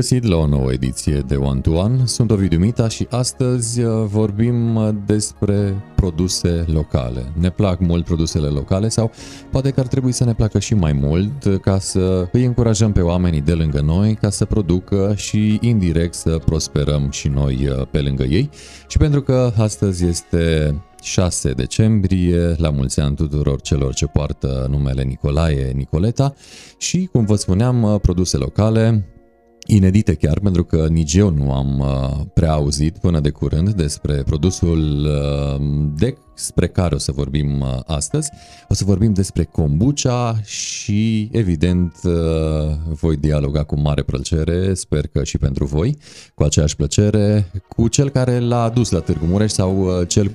găsit la o nouă ediție de One to One. Sunt Ovidiu Mita și astăzi vorbim despre produse locale. Ne plac mult produsele locale sau poate că ar trebui să ne placă și mai mult ca să îi încurajăm pe oamenii de lângă noi ca să producă și indirect să prosperăm și noi pe lângă ei. Și pentru că astăzi este 6 decembrie, la mulți ani tuturor celor ce poartă numele Nicolae, Nicoleta și, cum vă spuneam, produse locale inedite chiar, pentru că nici eu nu am prea auzit până de curând despre produsul despre care o să vorbim astăzi. O să vorbim despre kombucha și, evident, voi dialoga cu mare plăcere, sper că și pentru voi, cu aceeași plăcere, cu cel care l-a adus la Târgu Mureș sau cel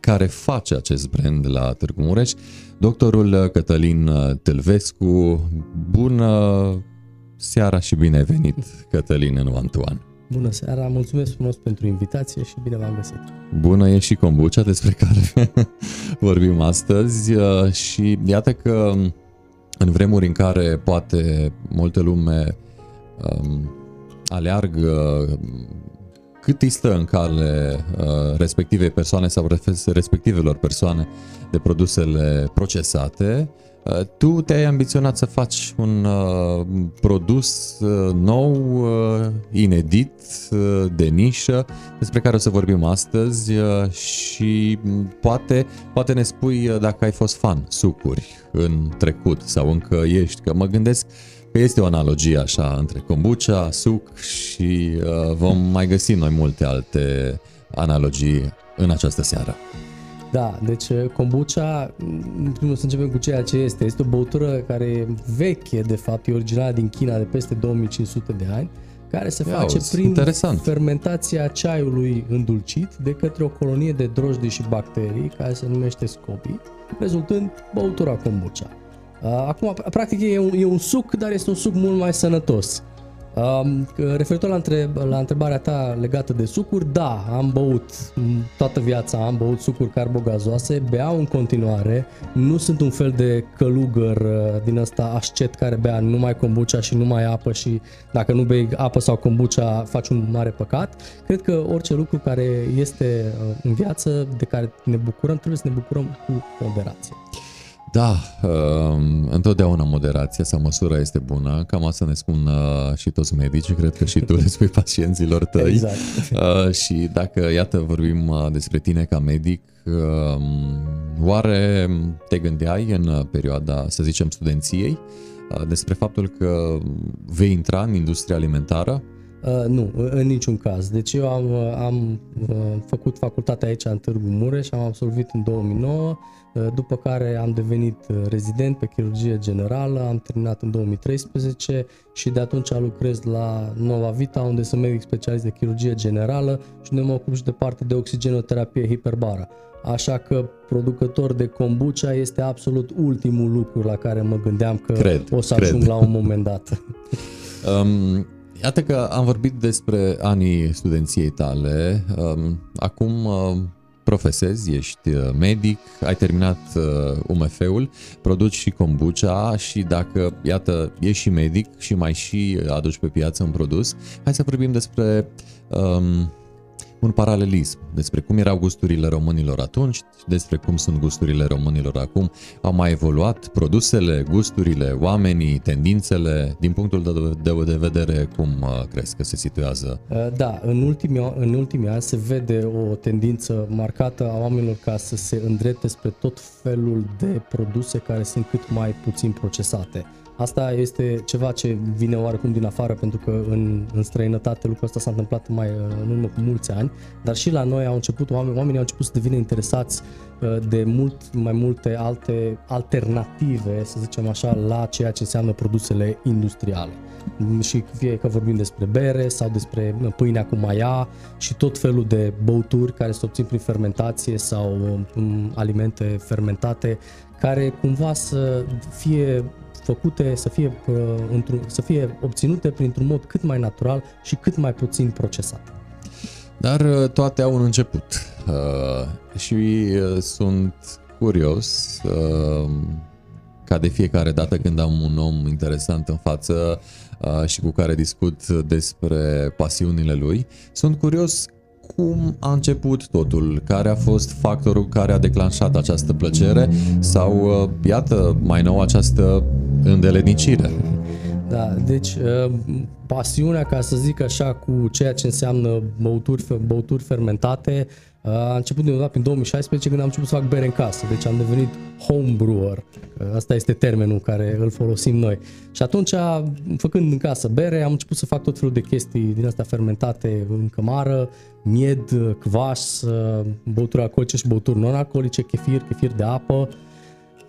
care face acest brand la Târgu Mureș, doctorul Cătălin Tâlvescu. Bună seara și bine ai venit, Cătălin, în One to One. Bună seara, mulțumesc frumos pentru invitație și bine v-am găsit. Bună e și kombucha despre care vorbim astăzi și iată că în vremuri în care poate multe lume aleargă cât îi stă în cale respectivei persoane sau respectivelor persoane de produsele procesate, tu te-ai ambiționat să faci un produs nou, inedit, de nișă, despre care o să vorbim astăzi și poate ne spui dacă ai fost fan sucuri în trecut sau încă ești, că mă gândesc că este o analogie așa între kombucha, suc și vom mai găsi noi multe alte analogii în această seară. Da, deci kombucha, în primul rând să începem cu ceea ce este. Este o băutură care e veche, de fapt, e originală din China de peste 2500 de ani, care se face prin fermentația ceaiului îndulcit de către o colonie de drojdii și bacterii, care se numește SCOBY, rezultând băutura kombucha. Acum, practic, e un suc, dar este un suc mult mai sănătos. Referitor la întrebarea ta legată de sucuri, da, am băut toată viața, am băut sucuri carbogazoase, beau în continuare, nu sunt un fel de călugăr din ăsta ascet care bea numai kombucha și numai apă și dacă nu bei apă sau kombucha faci un mare păcat. Cred că orice lucru care este în viață, de care ne bucurăm, trebuie să ne bucurăm cu moderație. Da, întotdeauna moderația sau măsura este bună, cam asta ne spun și toți medicii, cred că și tu le spui pacienților tăi. Exact. Și dacă, iată, vorbim despre tine ca medic, oare te gândeai în perioada, să zicem, studenției despre faptul că vei intra în industria alimentară? Nu, în niciun caz. Deci eu am făcut facultatea aici în Târgu Mureș, am absolvit în 2009, după care am devenit rezident pe chirurgie generală, am terminat în 2013 și de atunci lucrez la Nova Vita, unde sunt medic specialist de chirurgie generală și unde mă ocup și de partea de oxigenoterapie hiperbară. Așa că producător de kombucha este absolut ultimul lucru la care mă gândeam că o să ajung la un moment dat. Iată că am vorbit despre anii studenției tale, acum profesezi, ești medic, ai terminat UMF-ul, produci și kombucha și dacă, iată, ești și medic și mai și aduci pe piață un produs, hai să vorbim despre un paralelism, despre cum erau gusturile românilor atunci, despre cum sunt gusturile românilor acum. Au mai evoluat produsele, gusturile, oamenii, tendințele, din punctul de vedere, cum crezi că se situează? Da, în ultimii ani se vede o tendință marcată a oamenilor ca să se îndrepte spre tot felul de produse care sunt cât mai puțin procesate. Asta este ceva ce vine oarecum din afară, pentru că în străinătate lucrul ăsta s-a întâmplat mai în urmă cu mulți ani, dar și la noi au început, oamenii au început să devină interesați de mai multe alte alternative, să zicem așa, la ceea ce înseamnă produsele industriale. Și fie că vorbim despre bere sau despre pâinea cu maia și tot felul de băuturi care se obțin prin fermentație sau alimente fermentate, care cumva să fie făcute, să fie obținute printr-un mod cât mai natural și cât mai puțin procesat. Dar toate au un început și sunt curios ca de fiecare dată când am un om interesant în față și cu care discut despre pasiunile lui, sunt curios cum a început totul, care a fost factorul care a declanșat această plăcere sau, iată, mai nou această îndelenicire. Da, deci pasiunea, ca să zic așa, cu ceea ce înseamnă băuturi fermentate, a început undeva prin 2016 când am început să fac bere în casă, deci am devenit home brewer, asta este termenul care îl folosim noi. Și atunci, făcând în casă bere, am început să fac tot felul de chestii din astea fermentate în cămară, mied, cvaș, băuturi alcoolice și băuturi non-alcoolice, chefir de apă.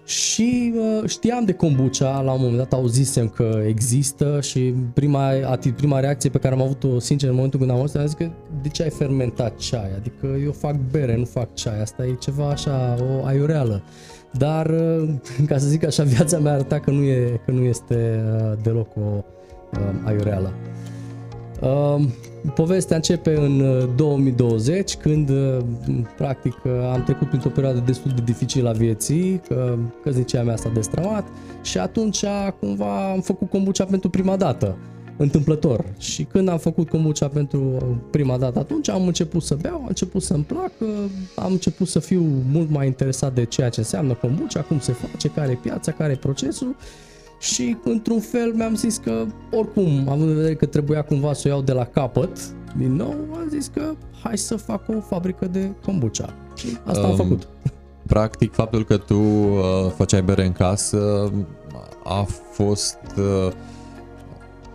Și știam de kombucha, la un moment dat auzisem că există și prima reacție pe care am avut-o sincer în momentul când am auzit, am zis că de ce ai fermentat ceai? Adică eu fac bere, nu fac ceai, asta e ceva așa, o aiureală. Dar, ca să zic așa, viața mea arăta că nu este deloc o aiureală. Povestea începe în 2020, când practic am trecut printr-o perioadă destul de dificilă a vieții, că căsnicia mea s-a destrămat și atunci cumva am făcut kombucha pentru prima dată, întâmplător. Și când am făcut kombucha pentru prima dată atunci am început să beau, am început să-mi plac, am început să fiu mult mai interesat de ceea ce înseamnă kombucha, cum se face, care e piața, care e procesul. Și într-un fel mi-am zis că oricum, având în vedere că trebuia cumva să o iau de la capăt, din nou am zis că hai să fac o fabrică de kombucha. Și asta am făcut. Practic faptul că tu făceai bere în casă a fost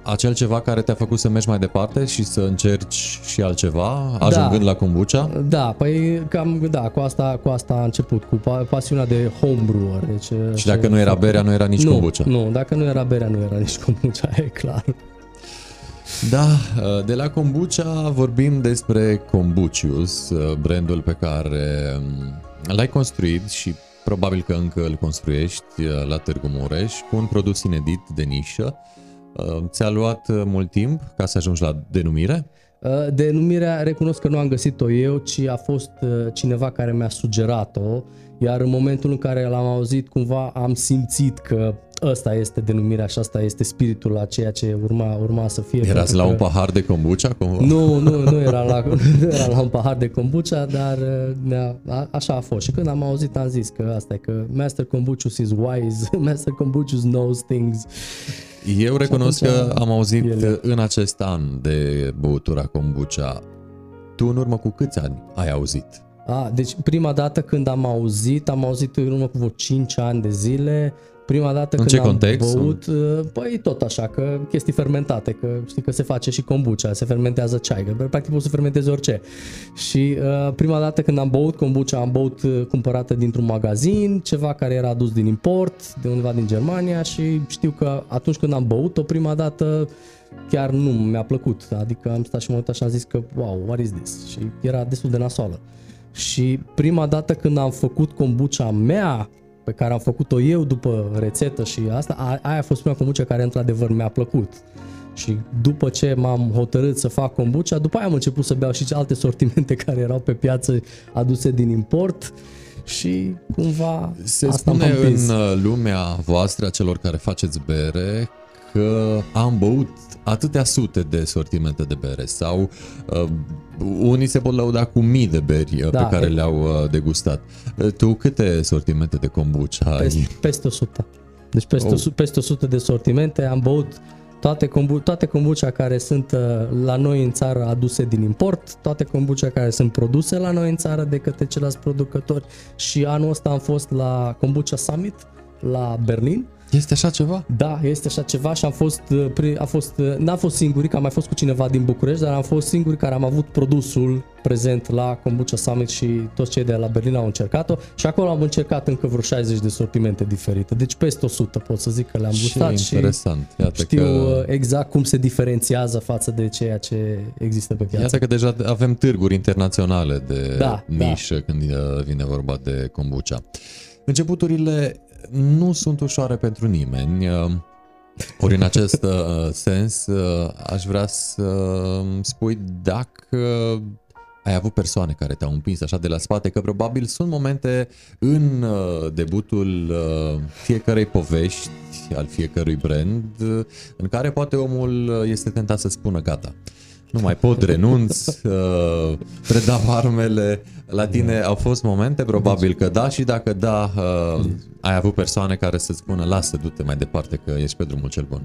acel ceva care te-a făcut să mergi mai departe și să încerci și altceva, ajungând la kombucha? Da, păi cam da, cu asta a început, cu pasiunea de homebrewer. Deci, și dacă nu era berea, nu era nici kombucha. Nu, dacă nu era berea, nu era nici kombucha, e clar. Da, de la kombucha vorbim despre Combucius, brandul pe care l-ai construit și probabil că încă îl construiești la Târgu Mureș, cu un produs inedit de nișă. Ți-a luat mult timp ca să ajungi la denumire? Denumirea recunosc că nu am găsit-o eu, ci a fost cineva care mi-a sugerat-o, iar în momentul în care l-am auzit cumva am simțit că ăsta este denumirea și asta este spiritul la ceea ce urma să fie. Erați la un pahar de kombucha? Nu era la un pahar de kombucha, dar așa a fost. Și când am auzit am zis că asta e, că Master Kombucius is wise, Master Kombucius knows things. Eu recunosc că am auzit în acest an de băutura kombucha. Tu în urmă cu câți ani ai auzit? Deci prima dată când am auzit în urmă cu vreo 5 ani de zile. Prima dată când am băut, păi tot așa, că chestii fermentate, că știi că se face și kombucha, se fermentează ceai, că practic poți să fermentezi orice. Și prima dată când am băut kombucha, am băut cumpărată dintr-un magazin, ceva care era adus din import, de undeva din Germania și știu că atunci când am băut-o prima dată, chiar nu mi-a plăcut, adică am stat și mă uitat și am zis că wow, what is this? Și era destul de nasoală. Și prima dată când am făcut kombucha mea, pe care am făcut-o eu după rețetă și asta, aia a fost prima kombucha care într-adevăr mi-a plăcut. Și după ce m-am hotărât să fac kombucha, după aia am început să beau și alte sortimente care erau pe piață aduse din import și cumva se spune în lumea voastră, a celor care faceți bere, că am băut atâtea sute de sortimente de bere sau unii se pot lauda cu mii de beri pe care le-au degustat. Tu câte sortimente de kombucha ai? Peste 100. Deci peste 100 de sortimente. Am băut toate kombucha care sunt la noi în țară aduse din import, toate kombucha care sunt produse la noi în țară de către ceilalți producători și anul ăsta am fost la Kombucha Summit la Berlin. Este așa ceva? Da, este așa ceva și n-am fost singuri, că am mai fost cu cineva din București, dar am fost singuri care am avut produsul prezent la Kombucha Summit și toți cei de la Berlin au încercat-o și acolo am încercat încă vreo 60 de sortimente diferite, deci peste 100 pot să zic că le-am gustat și interesant. Iată știu că exact cum se diferențiază față de ceea ce există pe piață. Iată că deja avem târguri internaționale de nișă când vine vorba de kombucha. Începuturile nu sunt ușoare pentru nimeni, ori în acest sens aș vrea să spui dacă ai avut persoane care te-au împins așa de la spate, că probabil sunt momente în debutul fiecarei povești, al fiecărui brand, în care poate omul este tentat să spună gata, nu mai pot, renunț, predau armele. La tine au fost momente, probabil că da, și dacă da, ai avut persoane care să-ți spună lasă, du-te mai departe că ești pe drumul cel bun.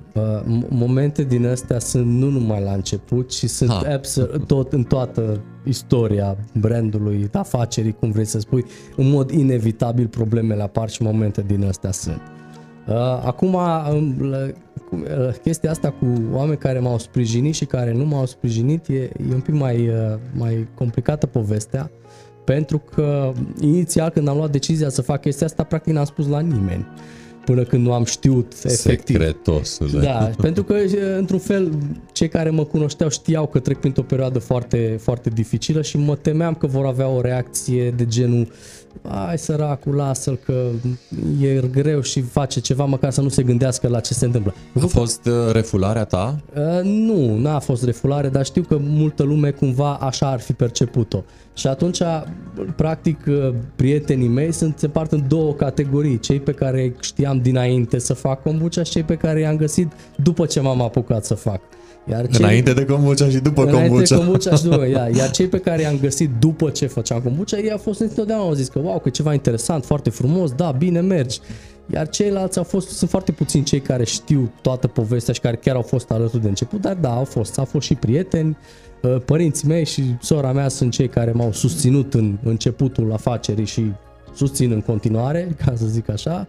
Momente din astea sunt nu numai la început, ci sunt absolut tot în toată istoria brandului, afacerii, cum vrei să spui, în mod inevitabil problemele apar și momente din astea sunt. Acum, chestia asta cu oameni care m-au sprijinit și care nu m-au sprijinit e un pic mai complicată povestea, pentru că inițial când am luat decizia să fac chestia asta, practic n-am spus la nimeni până când nu am știut efectiv. Secretosule. Da, pentru că într-un fel cei care mă cunoșteau știau că trec printr-o perioadă foarte, foarte dificilă și mă temeam că vor avea o reacție de genul ai săracul, lasă-l că e greu și face ceva, măcar să nu se gândească la ce se întâmplă. A fost refularea ta? Nu, n-a fost refulare, dar știu că multă lume cumva așa ar fi perceput-o. Și atunci, practic, prietenii mei se împart în două categorii. Cei pe care știam dinainte să fac kombucha și cei pe care i-am găsit după ce m-am apucat să fac. Iar cei... Înainte de kombucha și după kombucha. Iar cei pe care i-am găsit după ce făceam kombucha, ei au fost întotdeauna, au zis că wow, că e ceva interesant, foarte frumos, da, bine mergi. Iar ceilalți sunt foarte puțini cei care știu toată povestea și care chiar au fost alături de început, dar da, au fost și prieteni, părinții mei și sora mea sunt cei care m-au susținut în începutul afacerii și susțin în continuare, ca să zic așa.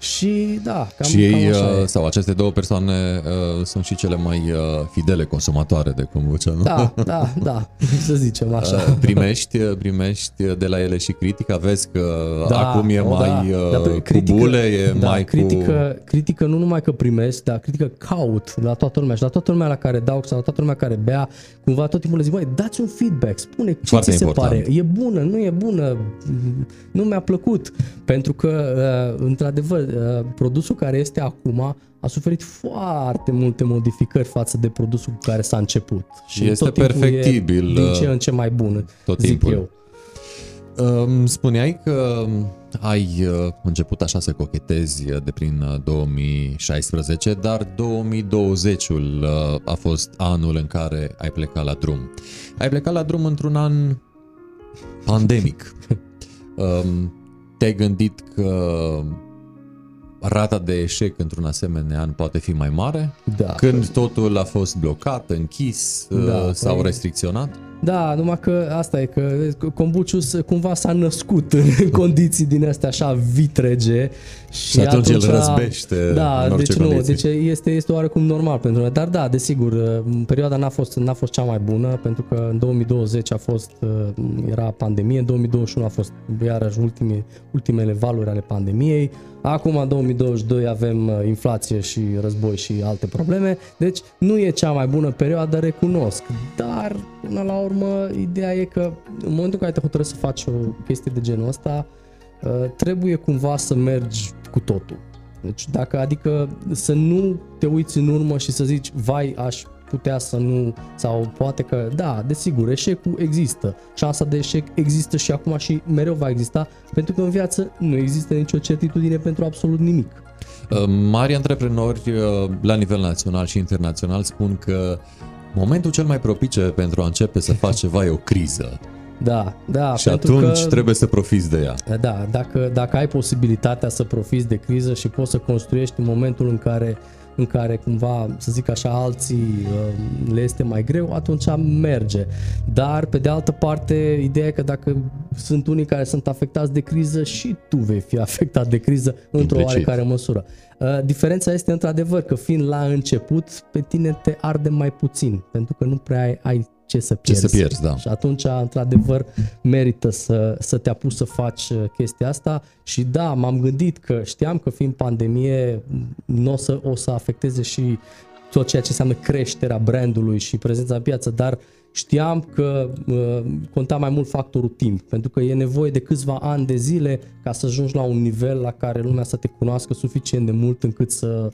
Și da, cam ei, sau aceste două persoane sunt și cele mai fidele consumatoare de kombucha, nu? Da, să zicem așa. Primești de la ele și critică, vezi că da, acum e mai critică nu numai că primesc, dar critică caut la toată lumea și la toată lumea la care dau sau la toată lumea care bea, cumva tot timpul le zic, băi, dați un feedback, spune ce ți se pare, e bună, nu e bună, nu mi-a plăcut, pentru că într-adevăr produsul care este acum a suferit foarte multe modificări față de produsul cu care s-a început. Și este perfectibil. Din ce în ce mai bun, tot timpul. Zic eu. Spuneai că ai început așa să cochetezi de prin 2016, dar 2020-ul a fost anul în care ai plecat la drum. Ai plecat la drum într-un an pandemic. Te-ai gândit că rata de eșec într-un asemenea an poate fi mai mare? Da. Când totul a fost blocat, închis sau restricționat? Da, numai că asta e, că Combucius cumva s-a născut în condiții din astea așa vitrege și atunci el răzbește. Da, în orice condiții. Deci este oarecum normal pentru noi. Dar da, desigur, perioada n-a fost cea mai bună, pentru că în 2020 era pandemie, în 2021 a fost iarăși ultimele valuri ale pandemiei. Acum, în 2022, avem inflație și război și alte probleme. Deci nu e cea mai bună perioadă, recunosc. Dar, până la urmă, ideea e că în momentul în care te hotărăști să faci o chestie de genul ăsta, trebuie cumva să mergi cu totul. Deci, adică să nu te uiți în urmă și să zici, vai, aș putea să nu, sau poate că, da, desigur, eșecul există. Șansa de eșec există și acum și mereu va exista, pentru că în viață nu există nicio certitudine pentru absolut nimic. Mari antreprenori la nivel național și internațional spun că momentul cel mai propice pentru a începe să faci ceva e o criză. Da, și atunci trebuie să profiți de ea. Da, dacă ai posibilitatea să profiți de criză și poți să construiești în momentul în care cumva, să zic așa, alții le este mai greu, atunci merge. Dar, pe de altă parte, ideea e că dacă sunt unii care sunt afectați de criză, și tu vei fi afectat de criză într-o oarecare măsură. Diferența este într-adevăr că fiind la început, pe tine te arde mai puțin, pentru că nu prea ai ce să pierzi. Și atunci, într-adevăr, merită să te apuci să faci chestia asta. Și da, m-am gândit că știam că fiind pandemie o să afecteze și tot ceea ce înseamnă creșterea brandului și prezența în piață, dar știam că conta mai mult factorul timp, pentru că e nevoie de câțiva ani de zile ca să ajungi la un nivel la care lumea să te cunoască suficient de mult încât să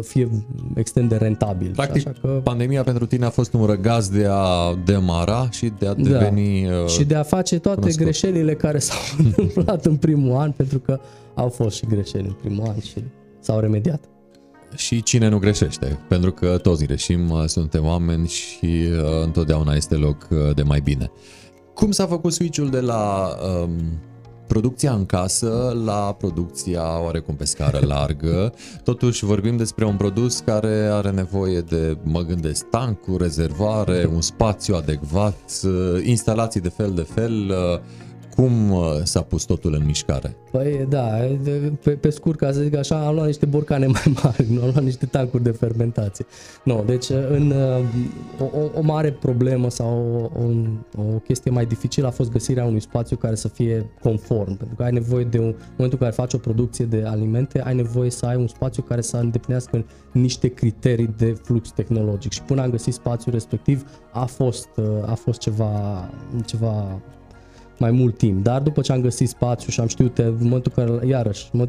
fie extrem de rentabil. Practic, așa că... pandemia pentru tine a fost un răgaz de a demara și de a deveni și de a face toate greșelile care s-au întâmplat în primul an, pentru că au fost și greșeli în primul an și s-au remediat. Și cine nu greșește? Pentru că toți greșim, suntem oameni și întotdeauna este loc de mai bine. Cum s-a făcut switch-ul de la producția în casă la producția oarecum pe scară largă? Totuși vorbim despre un produs care are nevoie de, mă gândesc, tancuri, rezervare, un spațiu adecvat, instalații de fel de fel. Cum s-a pus totul în mișcare? Păi da, pe scurt, ca să zic așa, am luat niște borcane mai mari, nu am luat niște tancuri de fermentație. No, deci o mare problemă sau o chestie mai dificilă a fost găsirea unui spațiu care să fie conform, pentru că ai nevoie de în momentul în care faci o producție de alimente, ai nevoie să ai un spațiu care să îndeplinească niște criterii de flux tehnologic și până am găsit spațiul respectiv a fost ceva mai mult timp, dar după ce am găsit spațiu și am știut, în momentul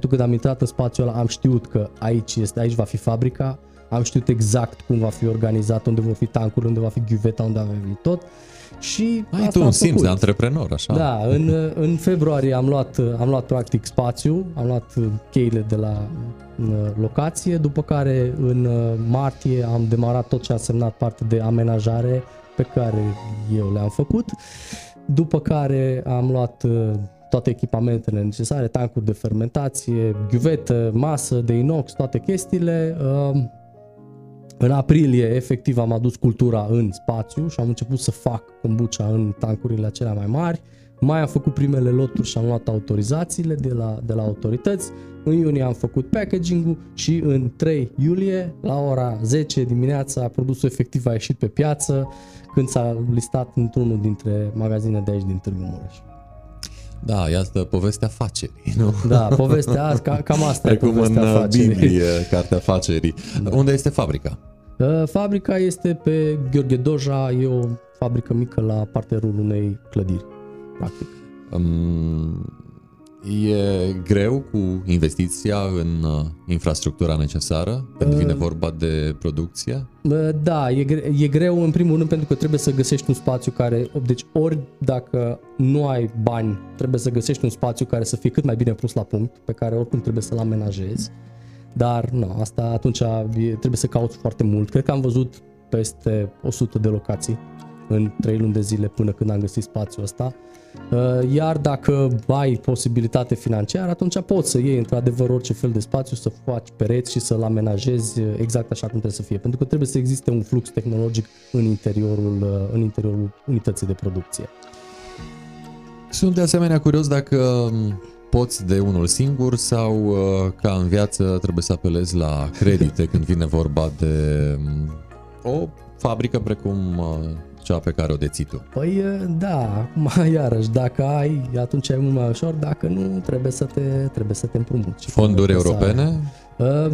când am intrat în spațiul ăla, am știut că aici va fi fabrica, am știut exact cum va fi organizat, unde vor fi tancuri, unde va fi ghiveta, unde va fi tot. Și ai tu un simț de antreprenor, așa? Da, în februarie am luat practic spațiu, am luat cheile de la locație, după care în martie am demarat tot ce a însemnat parte de amenajare pe care eu le-am făcut. După care am luat toate echipamentele necesare, tancuri de fermentație, ghiuvetă, masă de inox, toate chestiile. În aprilie, efectiv, am adus cultura în spațiu și am început să fac kombucha în tancurile acelea mai mari. Mai am făcut primele loturi și am luat autorizațiile de la autorități. În iunie am făcut packaging-ul și în 3 iulie, la ora 10 dimineața, produsul efectiv a ieșit pe piață, când s-a listat într-unul dintre magazine de aici din Târgu Mureș. Da, iată povestea afacerii, nu? Da, povestea asta, cam asta e povestea afacerii. Precum în Biblie, cartea afacerii. Da. Unde este fabrica? Fabrica este pe Gheorghe Doja, e o fabrică mică la parterul unei clădiri, practic. E greu cu investiția în infrastructura necesară când vine vorba de producție? Da, e greu în primul rând pentru că trebuie să găsești un spațiu care, deci ori dacă nu ai bani, trebuie să găsești un spațiu care să fie cât mai bine pus la punct, pe care oricum trebuie să-l amenajezi, dar nu, asta atunci trebuie să cauți foarte mult. Cred că am văzut peste 100 de locații în 3 luni de zile până când am găsit spațiul ăsta. Iar dacă ai posibilitate financiară, atunci poți să iei într-adevăr orice fel de spațiu, să faci pereți și să-l amenajezi exact așa cum trebuie să fie, pentru că trebuie să existe un flux tehnologic în interiorul unității de producție. Sunt de asemenea curios dacă poți de unul singur sau ca în viață trebuie să apelezi la credite când vine vorba de o fabrică precum cea pe care o deții tu. Păi da, acum iarăși, dacă ai, atunci e mult mai ușor, dacă nu, trebuie să te împrumuți. Fonduri europene?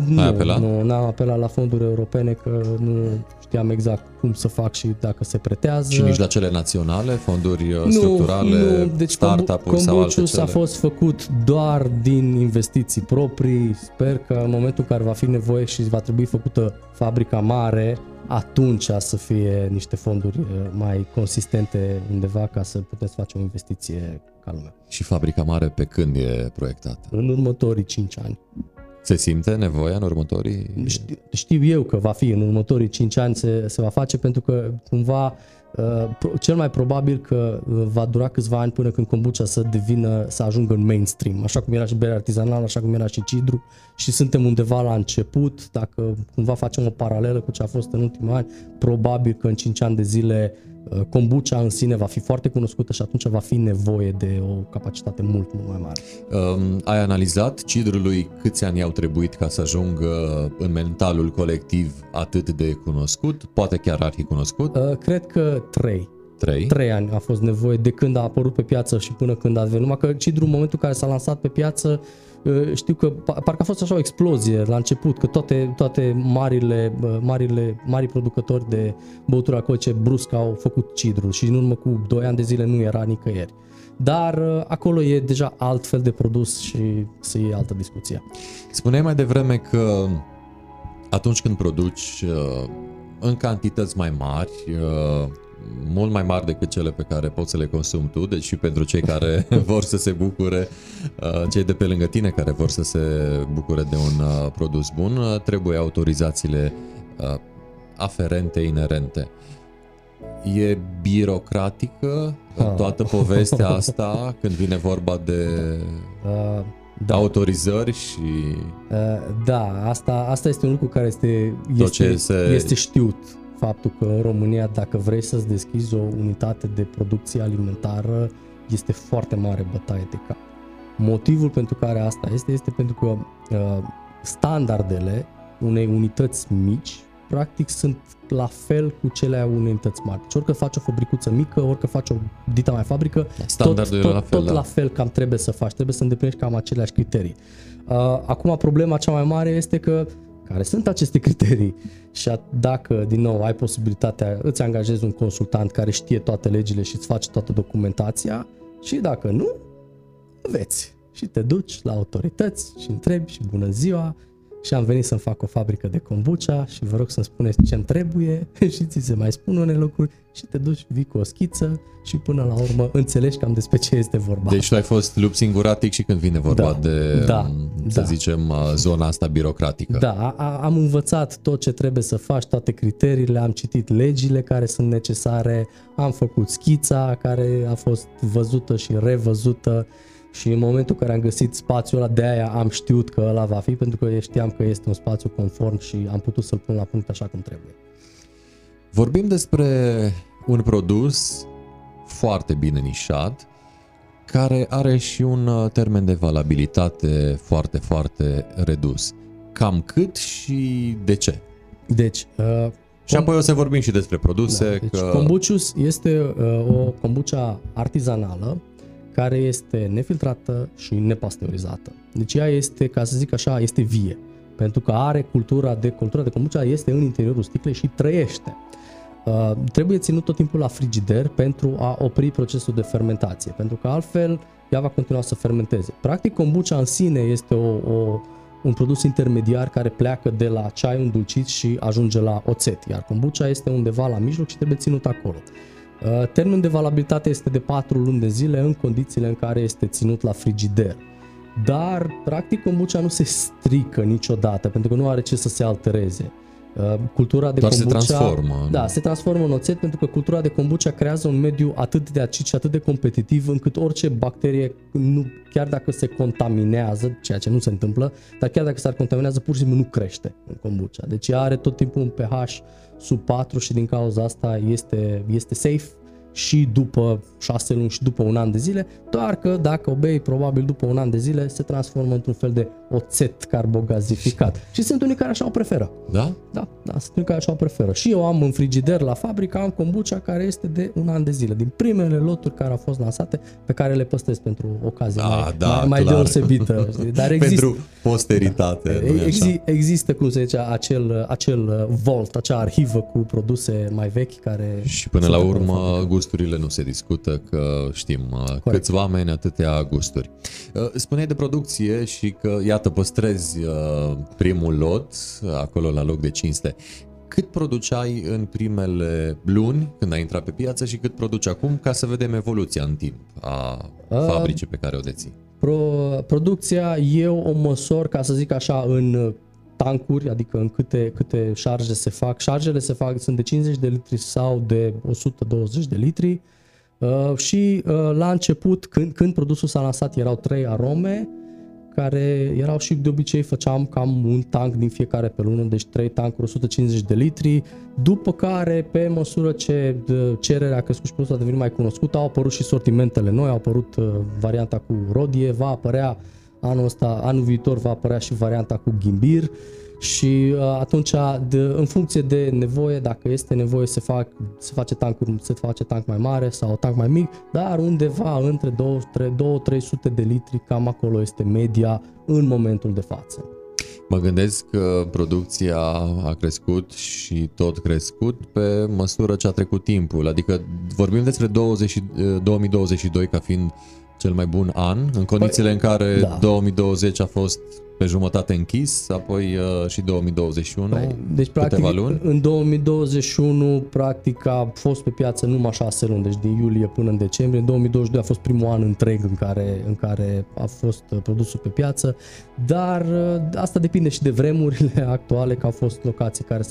Nu, n-am apelat la fonduri europene că nu știam exact cum să fac și dacă se pretează. Și nici la cele naționale, fonduri structurale, deci startup-uri sau alte cele? A fost făcut doar din investiții proprii. Sper că în momentul în care va fi nevoie și va trebui făcută fabrica mare, atunci să fie niște fonduri mai consistente undeva ca să puteți face o investiție ca lumea. Și fabrica mare pe când e proiectată? În următorii 5 ani. Se simte nevoia în următorii? Știu eu că va fi în următorii 5 ani se va face, pentru că cumva cel mai probabil că va dura câțiva ani până când kombucha să ajungă în mainstream, așa cum era și berea artizanală, așa cum era și cidru, și suntem undeva la început. Dacă cumva facem o paralelă cu ce a fost în ultimii ani, probabil că în 5 ani de zile kombucha în sine va fi foarte cunoscută și atunci va fi nevoie de o capacitate mult, mult mai mare. Ai analizat cidrului câți ani au trebuit ca să ajungă în mentalul colectiv atât de cunoscut? Poate chiar ar fi cunoscut? Cred că 3 ani a fost nevoie de când a apărut pe piață și până când a venit. Numai că cidrul, în momentul în care s-a lansat pe piață, știu că parcă a fost așa o explozie la început, că toate marii producători de băuturi alcoolice brusc au făcut cidrul și în urmă cu 2 ani de zile nu era nicăieri. Dar acolo e deja altfel de produs și e altă discuție. Spuneai mai devreme că atunci când produci în cantități mai mari, mult mai mari decât cele pe care poți să le consumi tu, deci și pentru cei care vor să se bucure, cei de pe lângă tine care vor să se bucure de un produs bun, trebuie autorizațiile aferente, inerente. E birocratică toată povestea asta când vine vorba de autorizări și... Da, asta este un lucru care este știut. Faptul că în România, dacă vrei să-ți deschizi o unitate de producție alimentară, este foarte mare bătaie de cap. Motivul pentru care asta este pentru că standardele unei unități mici practic sunt la fel cu cele ale unei unități mari. Deci orică faci o fabricuță mică, orică faci o dita mai fabrică, la fel cam trebuie să faci, trebuie să îndeplinești cam aceleași criterii. Acum problema cea mai mare este că care sunt aceste criterii și dacă, din nou, ai posibilitatea, îți angajezi un consultant care știe toate legile și îți face toată documentația și dacă nu, înveți și te duci la autorități și întrebi și bună ziua și am venit să-mi fac o fabrică de kombucha și vă rog să-mi spuneți ce-mi trebuie și ți se mai spun unele lucruri și te duci, vii cu o schiță și până la urmă înțelegi cam despre ce este vorba. Deci tu ai fost lup singuratic și când vine vorba de, să zicem, zona asta birocratică. Da, am învățat tot ce trebuie să faci, toate criteriile, am citit legile care sunt necesare, am făcut schița care a fost văzută și revăzută. Și în momentul în care am găsit spațiul ăla, de aia am știut că ăla va fi, pentru că știam că este un spațiu conform și am putut să-l pun la punct așa cum trebuie. Vorbim despre un produs foarte bine nișat, care are și un termen de valabilitate foarte, foarte redus. Cam cât și de ce? Deci... și apoi o să vorbim și despre produse. Da, deci, că... Combucius este o kombucha artizanală, care este nefiltrată și nepasteurizată. Deci ea este, ca să zic așa, este vie, pentru că are cultura de kombucha este în interiorul sticlei și trăiește. Trebuie ținut tot timpul la frigider pentru a opri procesul de fermentație, pentru că altfel ea va continua să fermenteze. Practic, kombucha în sine este un produs intermediar care pleacă de la ceai îndulcit și ajunge la oțet, iar kombucha este undeva la mijloc și trebuie ținut acolo. Termenul de valabilitate este de 4 luni de zile în condițiile în care este ținut la frigider. Dar, practic, kombucha nu se strică niciodată, pentru că nu are ce să se altereze. Cultura de kombucha, se transformă. Da, se transformă în oțet, pentru că cultura de kombucha creează un mediu atât de acid și atât de competitiv, încât orice bacterie, chiar dacă se contaminează, ceea ce nu se întâmplă, dar chiar dacă se contaminează, pur și simplu nu crește în kombucha. Deci ea are tot timpul un pH sub 4 și din cauza asta este safe și după 6 luni și după un an de zile, doar că dacă o bei, probabil după un an de zile se transformă într-un fel de oțet carbogazificat. Și sunt unii care așa o preferă. Da? Da, sunt unii care așa o preferă. Și eu am în frigider la fabrică, am kombucha care este de un an de zile, din primele loturi care au fost lansate, pe care le păstrez pentru ocazie mai deosebită. Dar există, pentru posteritate. Da, există, cum se zice, acel vault, acea arhivă cu produse mai vechi care... Și până la urmă gusturile nu se discută, că știm câți oameni, atâtea gusturi. Spuneai de producție și că, iată, păstrezi primul lot, acolo la loc de cinste. Cât produceai în primele luni, când ai intrat pe piață, și cât produci acum, ca să vedem evoluția în timp a fabricii pe care o deții? Producția eu o măsor, ca să zic așa, în tancuri, adică în câte șarje se fac. Șarjele se fac, sunt de 50 de litri sau de 120 de litri și la început, când produsul s-a lansat, erau 3 arome care erau și de obicei făceam cam un tank din fiecare pe lună, deci 3 tancuri, 150 de litri, după care, pe măsură ce cererea a crescut și produsul a devenit mai cunoscut, au apărut și sortimentele noi, au apărut varianta cu rodie, va apărea anul viitor va apărea și varianta cu ghimbir și atunci, în funcție de nevoie, dacă este nevoie, se face tank mai mare sau tank mai mic, dar undeva între 200-300 de litri, cam acolo este media în momentul de față. Mă gândesc că producția a crescut și tot crescut pe măsură ce a trecut timpul, adică vorbim despre 2022 ca fiind cel mai bun an, în condițiile în care 2020 a fost pe jumătate închis, apoi și 2021, deci, practic, câteva luni. În 2021, practic, a fost pe piață numai 6 luni, deci din iulie până în decembrie. În 2022 a fost primul an întreg în care a fost produsul pe piață, dar asta depinde și de vremurile actuale, că au fost locații care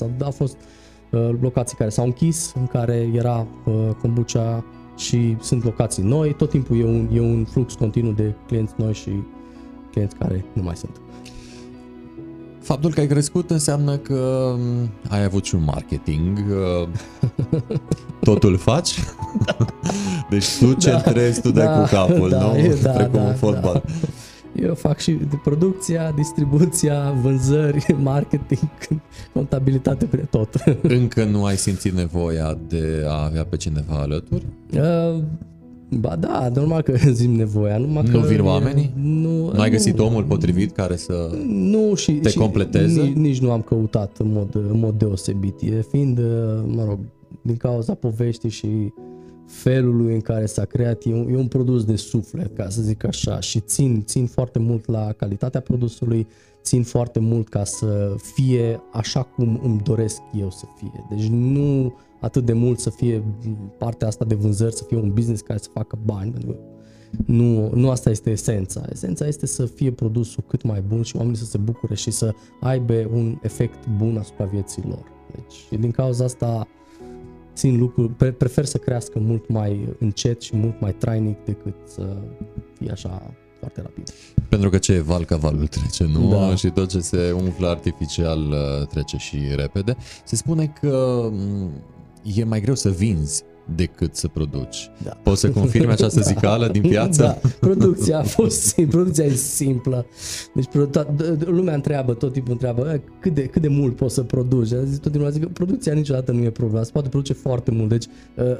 s-au închis, în care era kombucha, și sunt locații noi. Tot timpul e un flux continuu de clienți noi și clienți care nu mai sunt. Faptul că ai crescut înseamnă că ai avut și un marketing. Totul faci? Da. Deci tu centrezi, tu dai cu capul, nu? Precum în fotbal. Eu fac și de producția, distribuția, vânzări, marketing, contabilitate, pe tot. Încă nu ai simțit nevoia de a avea pe cineva alături? Ba da, normal că simt nevoia. Nu vin oamenii? Nu ai găsit omul potrivit care să te completeze? Nici nu am căutat în mod deosebit. Fiind, mă rog, din cauza poveștii și felului în care s-a creat, e un produs de suflet, ca să zic așa, și țin foarte mult la calitatea produsului, țin foarte mult ca să fie așa cum îmi doresc eu să fie. Deci nu atât de mult să fie partea asta de vânzări, să fie un business care să facă bani, pentru că nu asta este esența. Esența este să fie produsul cât mai bun și oamenii să se bucure și să aibă un efect bun asupra vieții lor. Deci din cauza asta prefer să crească mult mai încet și mult mai trainic decât să fie așa foarte rapid. Pentru că ce e val, ca valul trece, nu? Da. Și tot ce se umflă artificial trece și repede. Se spune că e mai greu să vinzi decât să produci. Da. Poți să confirmi această zicală din piață? Da. Producția e simplă. Deci lumea întreabă, tot timpul întreabă cât de mult poți să produci. Tot timpul zic că producția niciodată nu e problemă. Se poate produce foarte mult. Deci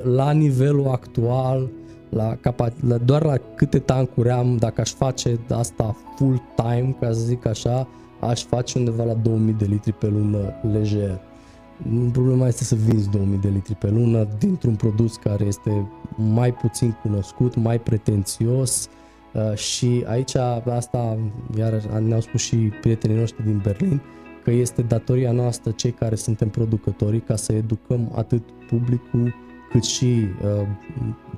la nivelul actual, doar la câte tancuri am, dacă aș face asta full time, ca să zic așa, aș face undeva la 2000 de litri pe lună lejer. Problema este să vinzi 2000 de litri pe lună dintr-un produs care este mai puțin cunoscut, mai pretențios, și aici asta iar ne-au spus și prietenii noștri din Berlin, că este datoria noastră, cei care suntem producătorii, ca să educăm atât publicul cât și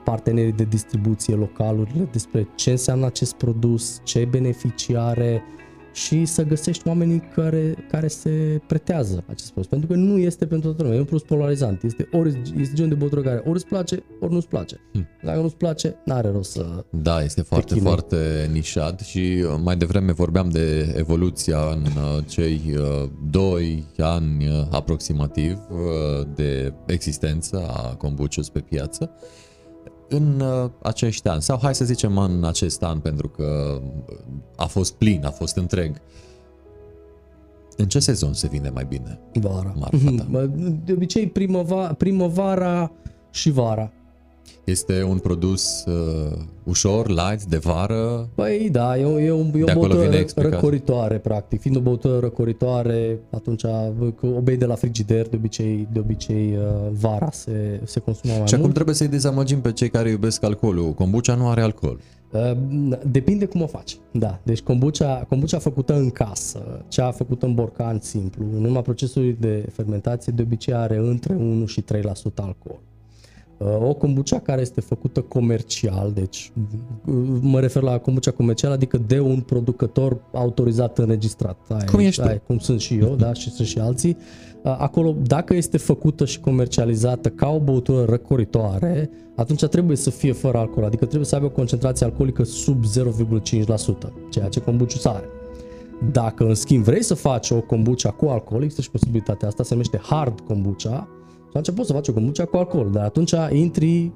partenerii de distribuție, localurile, despre ce înseamnă acest produs, ce beneficii are, și să găsești oamenii care se pretează acest produs. Pentru că nu este pentru toată lumea, e un produs polarizant. Este genul de băutură care ori îți place, ori nu-ți place. Dacă nu-ți place, n-are rost să... Da, este foarte, foarte nișat și mai devreme vorbeam de evoluția în cei 2 ani aproximativ de existență a Combucius pe piață. În acești ani, sau hai să zicem în acest an, pentru că a fost plin, a fost întreg. În ce sezon se vinde mai bine? Vara. De obicei primăvara și vara. Este un produs ușor, light, de vară? Păi da, e o băutură răcoritoare, practic. Fiind o băutură răcoritoare, atunci o bei de la frigider, de obicei vara se consumă mai mult. Și acum trebuie să-i dezamăgim pe cei care iubesc alcoolul. Kombucha nu are alcool. Depinde cum o faci. Da, deci kombucha făcută în casă, cea făcută în borcan simplu, în urma procesului de fermentație, de obicei are între 1 și 3% alcool. O kombucha care este făcută comercial, deci mă refer la kombucha comercială, adică de un producător autorizat, înregistrat. Cum sunt și eu, da, și sunt și alții. Acolo, dacă este făcută și comercializată ca o băutură răcoritoare, atunci trebuie să fie fără alcool, adică trebuie să aibă o concentrație alcoolică sub 0,5%, ceea ce kombucha are. Dacă, în schimb, vrei să faci o kombucha cu alcool, există și posibilitatea asta, se numește hard kombucha. Atunci poți să faci o kombucha cu alcool, dar atunci intri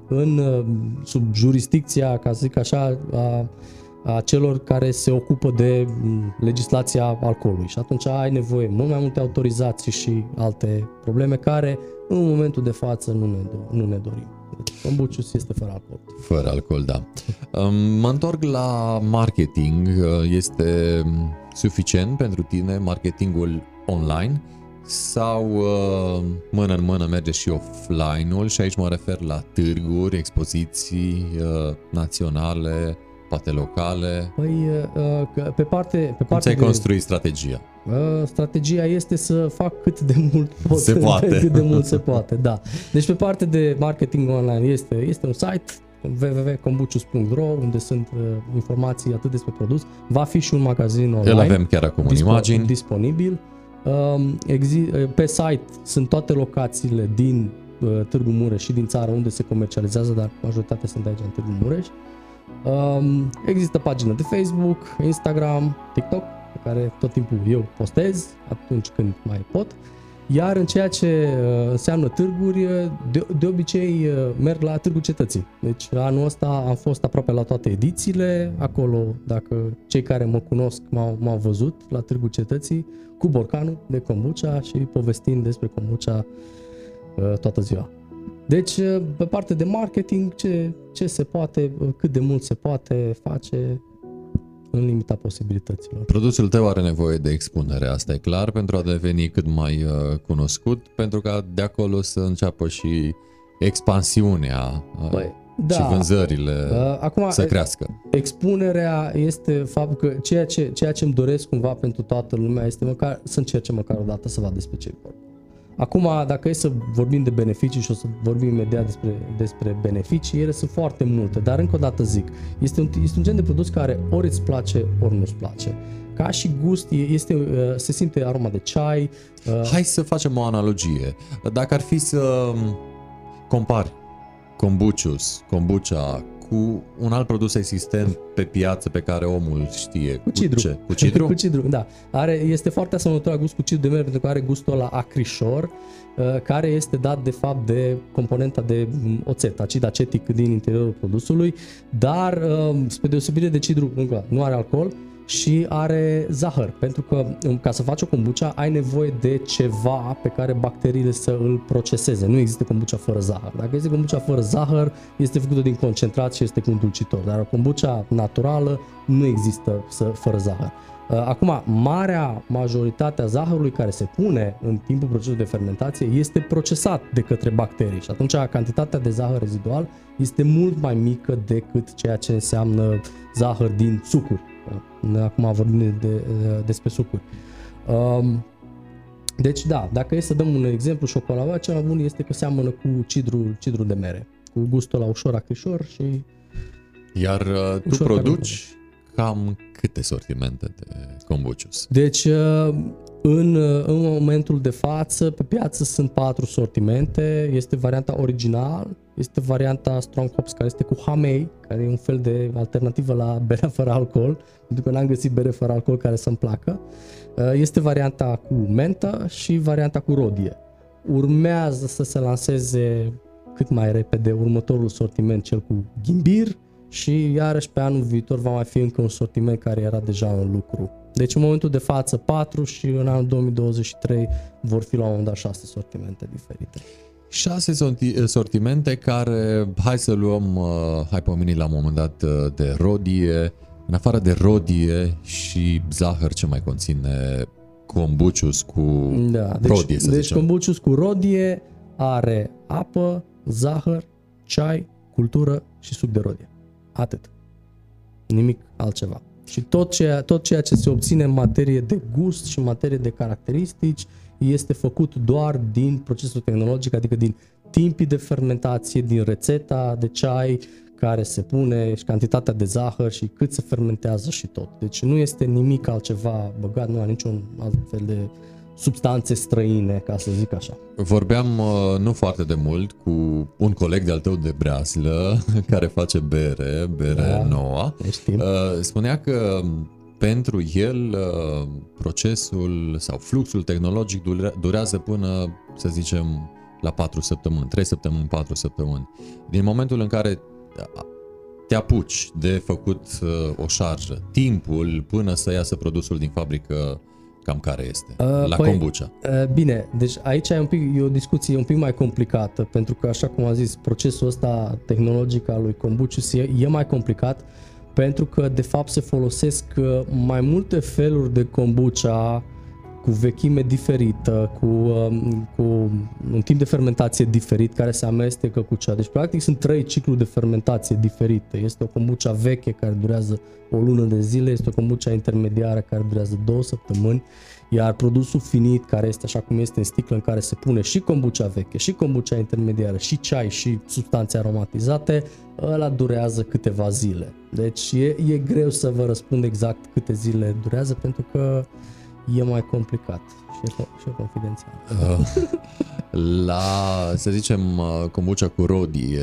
sub jurisdicția, ca să zic așa, a celor care se ocupă de legislația alcoolului și atunci ai nevoie mult mai multe autorizații și alte probleme care în momentul de față nu ne dorim. Combucius este fără alcool. Fără alcool, da. Mă întorc la marketing. Este suficient pentru tine marketingul online? Sau mână în mână merge și offline-ul? Și aici mă refer la târguri, expoziții naționale, poate locale? Păi, pe partea ți-ai construit strategia? Strategia este să fac cât de mult pot. Se poate. Cât de mult se poate, da. Deci pe partea de marketing online este un site www.combucius.ro unde sunt informații atât despre produs. Va fi și un magazin online. Îl avem chiar acum în imagini. Disponibil. Pe site sunt toate locațiile din Târgu Mureș și din țară unde se comercializează, dar majoritatea sunt aici în Târgu Mureș. Există pagina de Facebook, Instagram, TikTok, pe care tot timpul eu postez atunci când mai pot. Iar în ceea ce înseamnă târguri, de obicei merg la Târgul Cetății. Deci anul ăsta am fost aproape la toate edițiile. Acolo, dacă cei care mă cunosc m-au văzut la Târgul Cetății cu borcanul de kombucha și povestind despre kombucha toată ziua. Deci, pe partea de marketing, ce se poate, cât de mult se poate face în limita posibilităților. Produsul tău are nevoie de expunere, asta e clar, pentru a deveni cât mai cunoscut, pentru că de acolo să înceapă și expansiunea și vânzările să crească. Expunerea este faptul că ceea ce îmi doresc cumva pentru toată lumea este măcar să încerce măcar o dată să vadă despre ce e vorba. Acum, dacă e să vorbim de beneficii și o să vorbim imediat despre beneficii, ele sunt foarte multe, dar încă o dată zic, este un gen de produs care ori îți place, ori nu-ți place. Ca și gust, se simte aroma de ceai. Hai să facem o analogie. Dacă ar fi să compari kombucha cu un alt produs existent pe piață pe care omul știe. Cu cidru? Cu cidru, da. Este foarte asemănător la gust cu cidru de mere, pentru că are gustul ăla acrișor, care este dat de fapt de componenta de oțet, acid acetic din interiorul produsului, dar spre deosebire de cidru, nu are alcool și are zahăr, pentru că ca să faci o kombucha ai nevoie de ceva pe care bacteriile să îl proceseze. Nu există kombucha fără zahăr. Dacă există kombucha fără zahăr, este făcută din concentrat și este cu îndulcitor, dar o kombucha naturală nu există fără zahăr. Acum, marea majoritatea zahărului care se pune în timpul procesului de fermentație este procesat de către bacterii și atunci cantitatea de zahăr rezidual este mult mai mică decât ceea ce înseamnă zahăr din sucuri. Acum vorbim despre sucuri. Deci da, dacă e să dăm un exemplu, șocolava, cel mai bun este că seamănă cu cidru de mere, cu gustul la ușor acrișor și... Iar tu produci cam câte sortimente de kombucius? Deci în momentul de față pe piață sunt 4 sortimente. Este varianta original, este varianta Strong Hops care este cu hamei, care e un fel de alternativă la berea fără alcool, pentru că n-am găsit bere fără alcool care să-mi placă. Este varianta cu mentă și varianta cu rodie. Urmează să se lanseze cât mai repede următorul sortiment, cel cu ghimbir, și iarăși pe anul viitor va mai fi încă un sortiment care era deja în lucru. Deci în momentul de față 4 și în anul 2023 vor fi la un moment dat 6 sortimente diferite. 6 sortimente care, hai pomeni la un moment dat de rodie, în afară de rodie și zahăr, ce mai conține kombucius cu rodie, să zicem. Deci kombucius cu rodie are apă, zahăr, ceai, cultură și suc de rodie. Atât. Nimic altceva. Și tot ceea ce se obține în materie de gust și în materie de caracteristici este făcut doar din procesul tehnologic, adică din timpii de fermentație, din rețeta de ceai care se pune și cantitatea de zahăr și cât se fermentează și tot. Deci nu este nimic altceva băgat, nu are niciun alt fel de substanțe străine, ca să zic așa. Vorbeam nu foarte de mult cu un coleg de-al tău de breaslă care face bere nouă. Spunea că pentru el procesul sau fluxul tehnologic durează până, să zicem, la 4 săptămâni, 3 săptămâni, 4 săptămâni. Din momentul în care te apuci de făcut o șarjă, timpul până să iasă produsul din fabrică, cam care este la kombucha? Bine, deci aici e o discuție un pic mai complicată, pentru că, așa cum am zis, procesul ăsta tehnologic al lui kombucius e mai complicat, pentru că de fapt se folosesc mai multe feluri de kombucha cu vechime diferită, cu un timp de fermentație diferit care se amestecă cu cea. Deci, practic, sunt 3 cicluri de fermentație diferite. Este o kombucha veche care durează o lună de zile, este o kombucha intermediară care durează 2 săptămâni, iar produsul finit, care este așa cum este în sticlă, în care se pune și kombucha veche, și kombucha intermediară, și ceai, și substanțe aromatizate, ăla durează câteva zile. Deci e greu să vă răspund exact câte zile durează, pentru că e mai complicat și e confidențial. La, să zicem, kombucha cu rodie,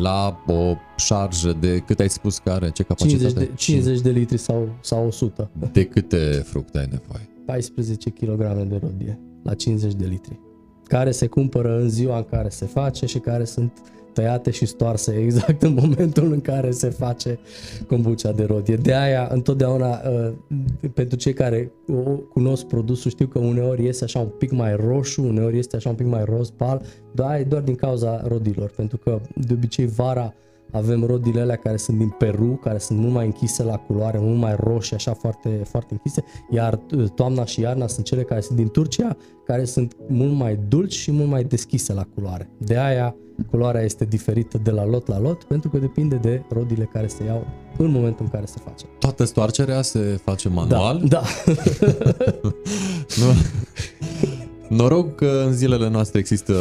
la o șarjă de, cât ai spus că are, ce capacitate? 50 de litri sau 100. De câte fructe ai nevoie? 14 kg de rodie la 50 de litri, care se cumpără în ziua în care se face și care sunt tăiate și stoarse exact în momentul în care se face kombucha de rodie. De aia, întotdeauna, pentru cei care cunosc produsul, știu că uneori este așa un pic mai roșu, uneori este așa un pic mai roz pal, dar e doar din cauza rodilor, pentru că de obicei vara avem rodile alea care sunt din Peru, care sunt mult mai închise la culoare, mult mai roșii, așa foarte, foarte închise, iar toamna și iarna sunt cele care sunt din Turcia, care sunt mult mai dulci și mult mai deschise la culoare. De aia culoarea este diferită de la lot la lot, pentru că depinde de rodile care se iau în momentul în care se face. Toată stoarcerea se face manual? Da. Nu. Noroc că în zilele noastre există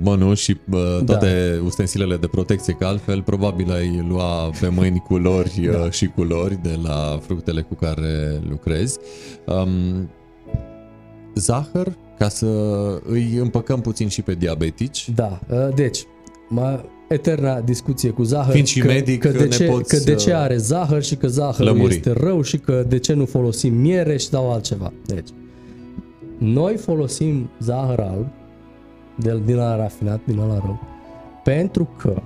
mănuși și toate ustensilele de protecție, că altfel probabil ai lua pe mâini culori și culori de la fructele cu care lucrezi. Zahăr, ca să îi împăcăm puțin și pe diabetici. Da, deci, eterna discuție cu zahăr, fiind și medic, că de ce are zahăr și că zahărul este rău și că de ce nu folosim miere și dau altceva. Deci, noi folosim zahăr alb din ăla rafinat, din ăla rău, pentru că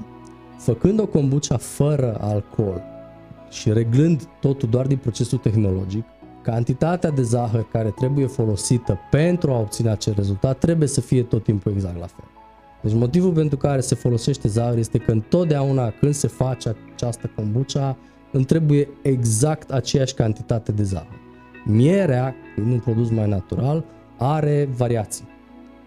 făcând o kombucha fără alcool și reglând totul doar din procesul tehnologic, cantitatea de zahăr care trebuie folosită pentru a obține acel rezultat trebuie să fie tot timpul exact la fel. Deci motivul pentru care se folosește zahăr este că întotdeauna când se face această kombucha îmi trebuie exact aceeași cantitate de zahăr. Mierea, un produs mai natural, are variații.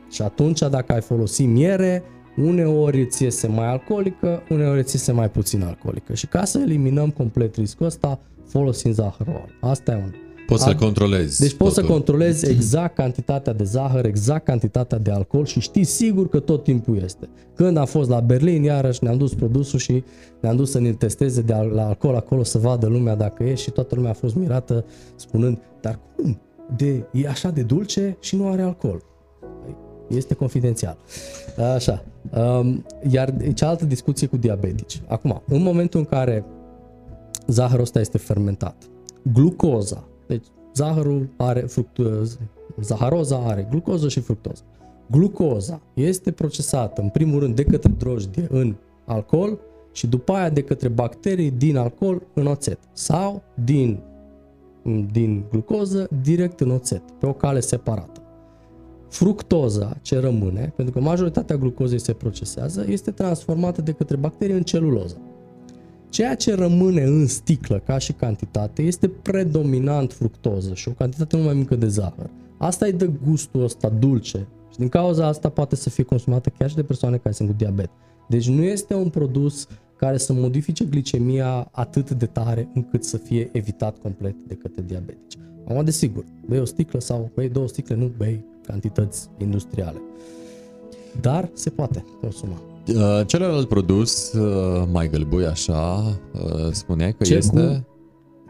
Și atunci, dacă ai folosit miere, uneori ți iese mai alcoolică, uneori ți iese mai puțin alcoolică. Și ca să eliminăm complet riscul ăsta, folosim zahărul alb. Asta e un... Poți să controlezi. Deci poți să controlezi exact cantitatea de zahăr, exact cantitatea de alcool și știi sigur că tot timpul este. Când am fost la Berlin, iarăși ne-am dus produsul și ne-am dus să ne testeze la alcool acolo să vadă lumea dacă e și toată lumea a fost mirată spunând, dar cum? E așa de dulce și nu are alcool. Este confidențial. Așa. Iar cealaltă discuție cu diabetici. Acum, în momentul în care zahărul ăsta este fermentat, glucoza, deci zahărul are fructoză, zaharoza are glucoză și fructoză. Glucoza este procesată în primul rând de către drojdie în alcool și după aia de către bacterii din alcool în oțet sau din glucoză direct în oțet, pe o cale separată. Fructoza ce rămâne, pentru că majoritatea glucozei se procesează, este transformată de către bacterii în celuloză. Ceea ce rămâne în sticlă ca și cantitate este predominant fructoză și o cantitate mult mai mică de zahăr. Asta îi dă gustul ăsta dulce și din cauza asta poate să fie consumată chiar și de persoane care sunt cu diabet. Deci nu este un produs care să modifice glicemia atât de tare încât să fie evitat complet de către diabetici. Acum, desigur, bei o sticlă sau bei 2 sticle, nu bei cantități industriale. Dar se poate consuma. Celălalt produs, mai gălbui așa, spuneai că este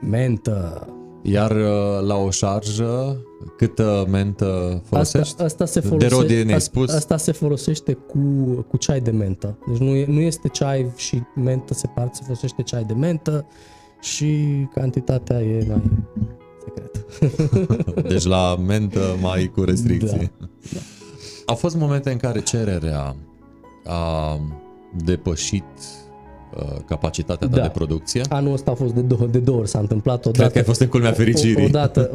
mentă. Iar la o șarjă, câtă mentă folosești? Asta se folosește, de rodie ne-ai spus. Asta se folosește cu ceai de mentă. Deci nu este ceai și mentă separat, se folosește ceai de mentă și cantitatea e mai secretă. Deci la mentă mai cu restricție. Da, da. Au fost momente în care cererea a depășit capacitatea ta de producție? Anul ăsta a fost de două ori s-a întâmplat. Odată, cred că ai fost în culmea fericirii.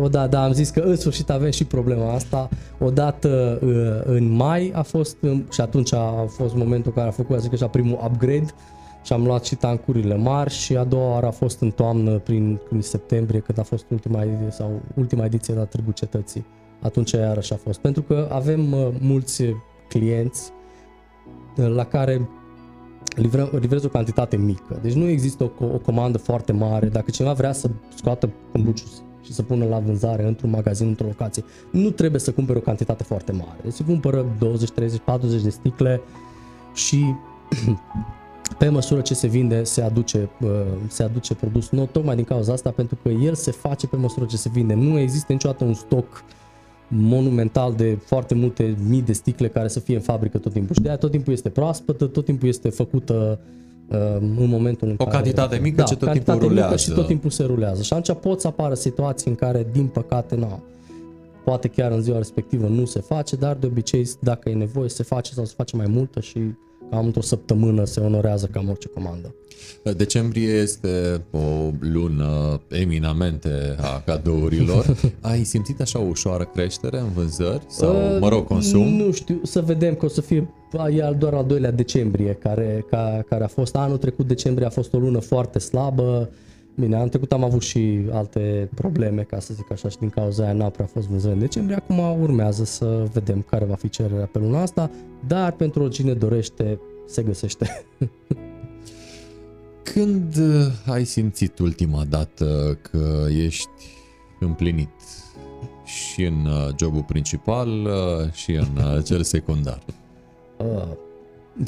Odată, am zis că în sfârșit avem și problema asta. Odată în mai a fost și atunci a fost momentul care a făcut, zic așa, primul upgrade și am luat și tancurile mari și a doua oară a fost în toamnă, prin septembrie, când a fost ultima ediție la Târgul Cetății. Atunci iarăși a fost. Pentru că avem mulți clienți la care livrez o cantitate mică. Deci nu există o comandă foarte mare. Dacă cineva vrea să scoată kombucius și să pună la vânzare într-un magazin, într-o locație, nu trebuie să cumpere o cantitate foarte mare. Deci se cumpără 20, 30, 40 de sticle și pe măsură ce se vinde se aduce produs nou, tocmai din cauza asta, pentru că el se face pe măsură ce se vinde. Nu există niciodată un stoc monumental de foarte multe mii de sticle care să fie în fabrică tot timpul. Și de aia tot timpul este proaspătă, tot timpul este făcută în momentul în care... O cantitate mică, da, ce tot timpul rulează. Și tot timpul se rulează. Și atunci pot să apară situații în care, din păcate, nu. Poate chiar în ziua respectivă nu se face, dar de obicei, dacă e nevoie, se face sau se face mai multă și cam într-o săptămână se onorează cam orice comandă. Decembrie este o lună eminamente a cadourilor. Ai simțit așa o ușoară creștere în vânzări sau, consum? Nu știu, să vedem, că o să fie doar al 2-lea decembrie care a fost. Anul trecut decembrie a fost o lună foarte slabă. Bine, anul trecut am avut și alte probleme, ca să zic așa, și din cauza aia n-a prea fost vânzări în decembrie. Acum urmează să vedem care va fi cererea pe luna asta, dar pentru oricine dorește, se găsește. Când ai simțit ultima dată că ești împlinit și în jobul principal și în cel secundar?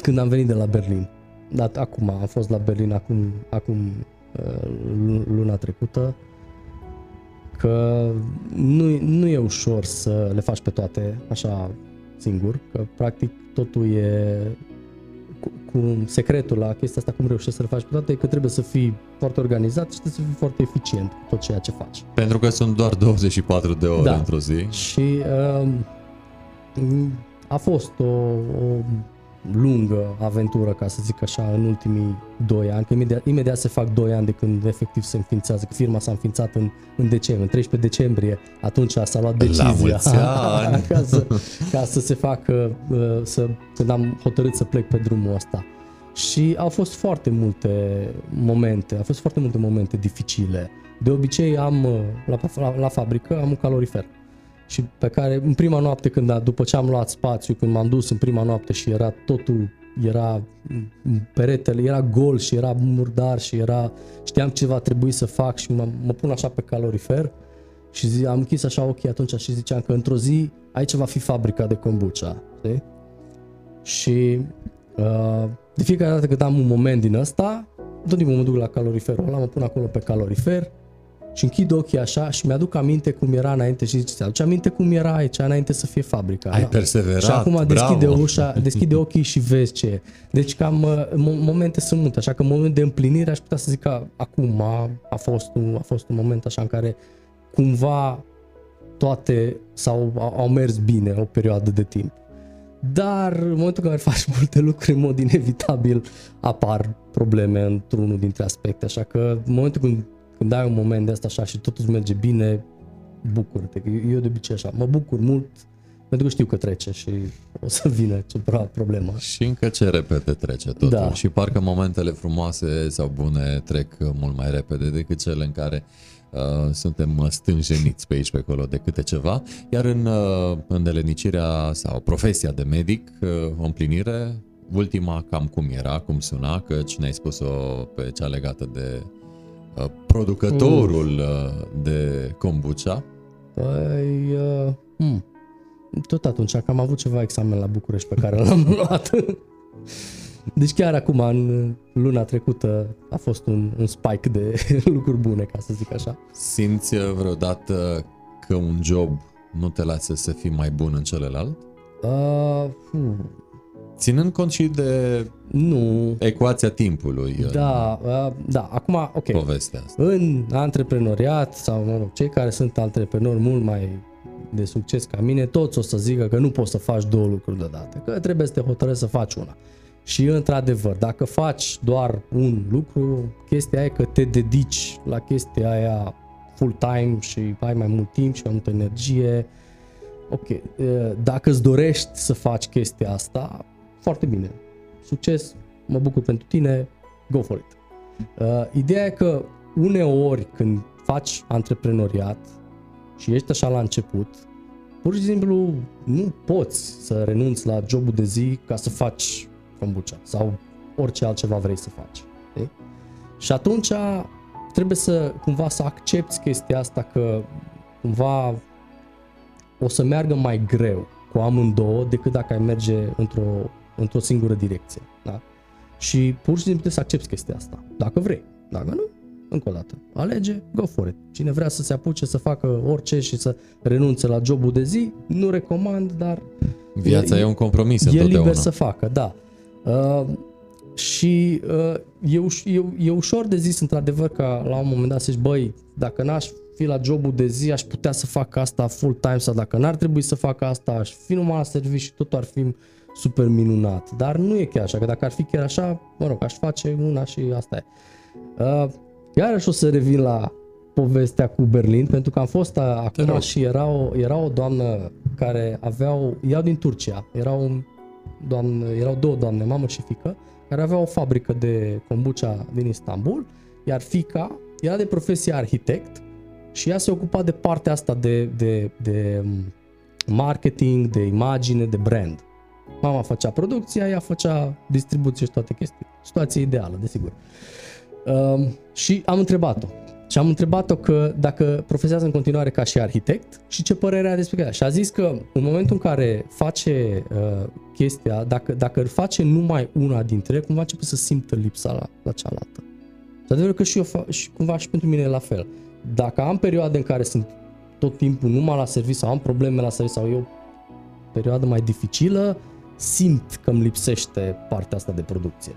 Când am venit de la Berlin. Dar acum, am fost la Berlin acum luna trecută, că nu e ușor să le faci pe toate așa singur, că practic totul e cu secretul la chestia asta, cum reușești să le faci pe toate, e că trebuie să fii foarte organizat și trebuie să fii foarte eficient cu tot ceea ce faci. Pentru că sunt doar 24 de ore într-o zi. Și a fost o lungă aventură, ca să zic așa, în ultimii 2 ani, că imediat se fac 2 ani de când efectiv se înființează, că firma s-a înființat în decembrie, în 13 decembrie, atunci s-a luat decizia ca să se facă, când am hotărât să plec pe drumul ăsta. Și au fost foarte multe momente, dificile. De obicei am la fabrică am un calorifer. Și pe care în prima noapte, după ce am luat spațiu, când m-am dus în prima noapte și era totul, era peretele, era gol și era murdar și știam ce va trebui să fac și mă pun așa pe calorifer și am închis așa ochii atunci și ziceam că într-o zi aici va fi fabrica de kombucha, știi? Și de fiecare dată când am un moment din ăsta, tot timpul mă duc la caloriferul ăla, mă pun acolo pe calorifer și închid ochii așa și mi-aduc aminte cum era înainte și zice, aduce aminte cum era aici, înainte să fie fabrica. Ai perseverat, și acum deschide ușa, deschide ochii și vezi ce e. Deci cam momente sunt multe, așa că în momentul de împlinire aș putea să zic că acum a fost un moment așa în care cumva toate au mers bine o perioadă de timp. Dar în momentul în care faci multe lucruri, în mod inevitabil apar probleme într-unul dintre aspecte, așa că în momentul când ai un moment de asta așa și totul merge bine, bucură-te. Eu de obicei așa, mă bucur mult, pentru că știu că trece și o să vină problema. Și încă ce repede trece totul. Da. Și parcă momentele frumoase sau bune trec mult mai repede decât cele în care suntem stânjeniți pe aici, pe acolo, de câte ceva. Iar în îndelenicirea sau profesia de medic, o împlinire, ultima cam cum era, cum suna, căci ne-ai spus-o pe cea legată de producătorul de kombucha? Păi, tot atunci, că am avut ceva examen la București pe care l-am luat. Deci chiar acum, în luna trecută, a fost un spike de lucruri bune, ca să zic așa. Simți vreodată că un job nu te lasă să fii mai bun în celălalt? Ținând cont și de ecuația timpului. Da, acum, ok. Povestea asta. În antreprenoriat, sau mă rog, cei care sunt antreprenori mult mai de succes ca mine, toți o să zică că nu poți să faci două lucruri deodată, că trebuie să te hotărăști să faci una. Și într-adevăr, dacă faci doar un lucru, chestia e că te dedici la chestia aia full-time și ai mai mult timp și mai multă energie. Ok, dacă îți dorești să faci chestia asta, foarte bine, succes, mă bucur pentru tine, go for it. Ideea e că uneori când faci antreprenoriat și ești așa la început, pur și simplu nu poți să renunți la jobul de zi ca să faci kombucha sau orice altceva vrei să faci. De? Și atunci trebuie să cumva să accepti chestia asta că cumva o să meargă mai greu cu amândouă decât dacă ai merge într-o singură direcție. Da? Și pur și simplu trebuie să accepti chestia asta. Dacă vrei, dacă nu, încă o dată. Alege, go for it. Cine vrea să se apuce să facă orice și să renunțe la jobul de zi, nu recomand, dar viața e un compromis întotdeauna. E liber să facă, da. Și e ușor de zis, într-adevăr, că la un moment dat să zici, băi, dacă n-aș fi la jobul de zi, aș putea să fac asta full time, sau dacă n-ar trebui să fac asta, aș fi numai la serviciu și totul ar fi super minunat. Dar nu e chiar așa, că dacă ar fi chiar așa, mă rog, aș face una și asta e. Iarăși o să revin la povestea cu Berlin, pentru că am fost acolo și era o doamnă care ea din Turcia, erau două doamne, mamă și fică, care aveau o fabrică de kombucha din Istanbul, iar fica era de profesie arhitect și ea se ocupa de partea asta de marketing, de imagine, de brand. Mama făcea producția, ea făcea distribuție și toate chestii. Situație ideală, desigur. Și am întrebat-o. Și am întrebat-o că dacă profesează în continuare ca și arhitect și ce părere are despre ea. Și a zis că în momentul în care face chestia, dacă face numai una dintre ele, cumva începe să simtă lipsa la cealaltă. Și adevărul că și eu și cumva și pentru mine e la fel. Dacă am perioade în care sunt tot timpul numai la serviciu sau am probleme la serviciu sau e o perioadă mai dificilă, simt că îmi lipsește partea asta de producție.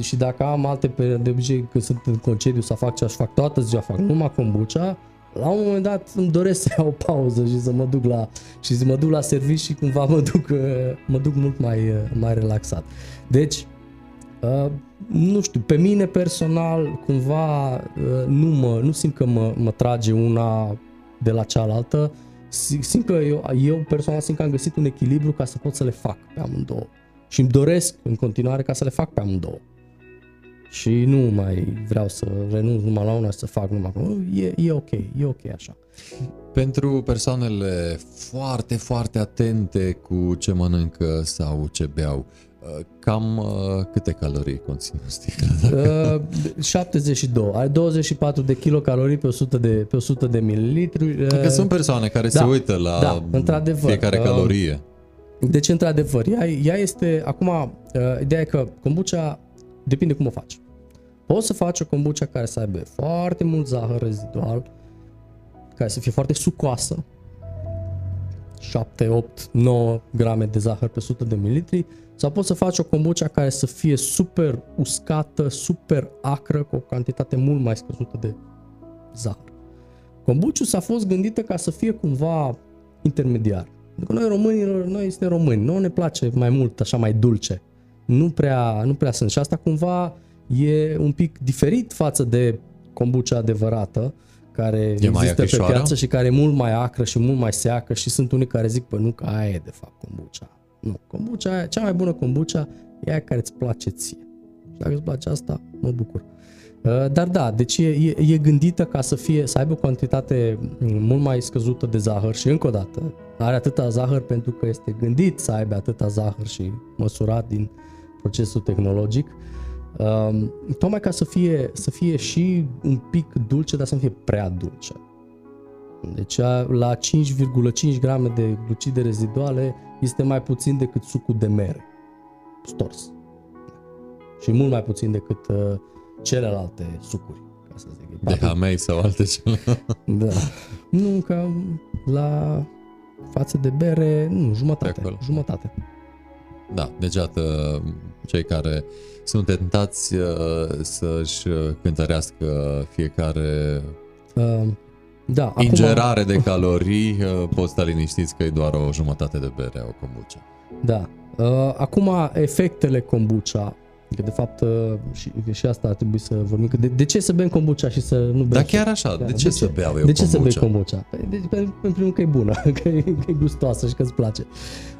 Și dacă am alte perioade, de obicei când sunt în concediu să fac ce aș fac toată ziua, fac numai kombucha, la un moment dat îmi doresc să iau o pauză și să mă duc la serviciu și cumva mă duc mult mai relaxat. Deci, nu știu, pe mine personal cumva nu simt că mă trage una de la cealaltă, simt că eu personal simt că am găsit un echilibru ca să pot să le fac pe amândouă. Și îmi doresc în continuare ca să le fac pe amândouă. Și nu mai vreau să renunț numai la una și să fac numai la una. E ok așa. Pentru persoanele foarte, foarte atente cu ce mănâncă sau ce beau, cam câte calorii conține sticla? 72, are 24 de kilocalorii pe 100 de mililitri. Că sunt persoane care se uită la fiecare calorie. Deci, într-adevăr, ea este, acum, ideea e că kombucha depinde cum o faci. Poți să faci o kombucha care să aibă foarte mult zahăr rezidual, care să fie foarte sucoasă, 7, 8, 9 grame de zahăr pe 100 de mililitri, sau poți să faci o kombucha care să fie super uscată, super acră, cu o cantitate mult mai scăzută de zahăr. Kombucius a fost gândită ca să fie cumva intermediar. Noi suntem români, nu ne place mai mult, așa mai dulce. Nu prea sunt. Și asta cumva e un pic diferit față de kombucha adevărată, care există pe piață și care e mult mai acră și mult mai seacă și sunt unii care zic, păi nu, că aia e de fapt kombucha. Nu, kombucha, cea mai bună kombucha e aia care îți place ție. Și dacă îți place asta, mă bucur. Dar da, deci e gândită ca să aibă o cantitate mult mai scăzută de zahăr și încă o dată are atâta zahăr pentru că este gândit să aibă atâta zahăr și măsurat din procesul tehnologic, tocmai ca să fie și un pic dulce, dar să nu fie prea dulce. Deci la 5,5 grame de glucide reziduale este mai puțin decât sucul de mere stors și mult mai puțin decât celelalte sucuri, ca să zic. De hamei sau alte celelalte. Da. Nu, că la față de bere, nu, jumătate. Da, deci cei care sunt tentați să-și cântărească fiecare ingerare de calorii, poți sta liniștiți că e doar o jumătate de bere, o kombucha. Da. Acum, efectele kombucha. Că de fapt și asta ar trebui să vorbim. De ce să bem kombucha și să nu bem? Da, chiar așa. De ce să beau eu kombucha? De ce să bei kombucha? În primul că e bună, că e gustoasă și că îți place.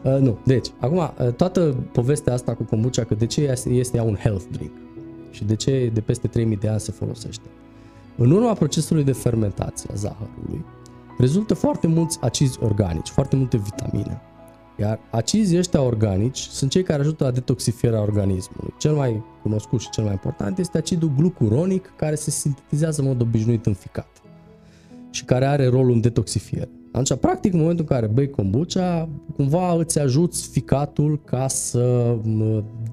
Nu. Deci, acum, toată povestea asta cu kombucha, că de ce este ea un health drink? și de ce de peste 3000 de ani se folosește. În urma procesului de fermentație a zahărului rezultă foarte mulți acizi organici, foarte multe vitamine. Iar acizii ăștia organici sunt cei care ajută la detoxifierea organismului. Cel mai cunoscut și cel mai important este acidul glucuronic, care se sintetizează în mod obișnuit în ficat și care are rolul în detoxifiere. Atunci, practic, în momentul în care bei kombucha, cumva îți ajuți ficatul ca să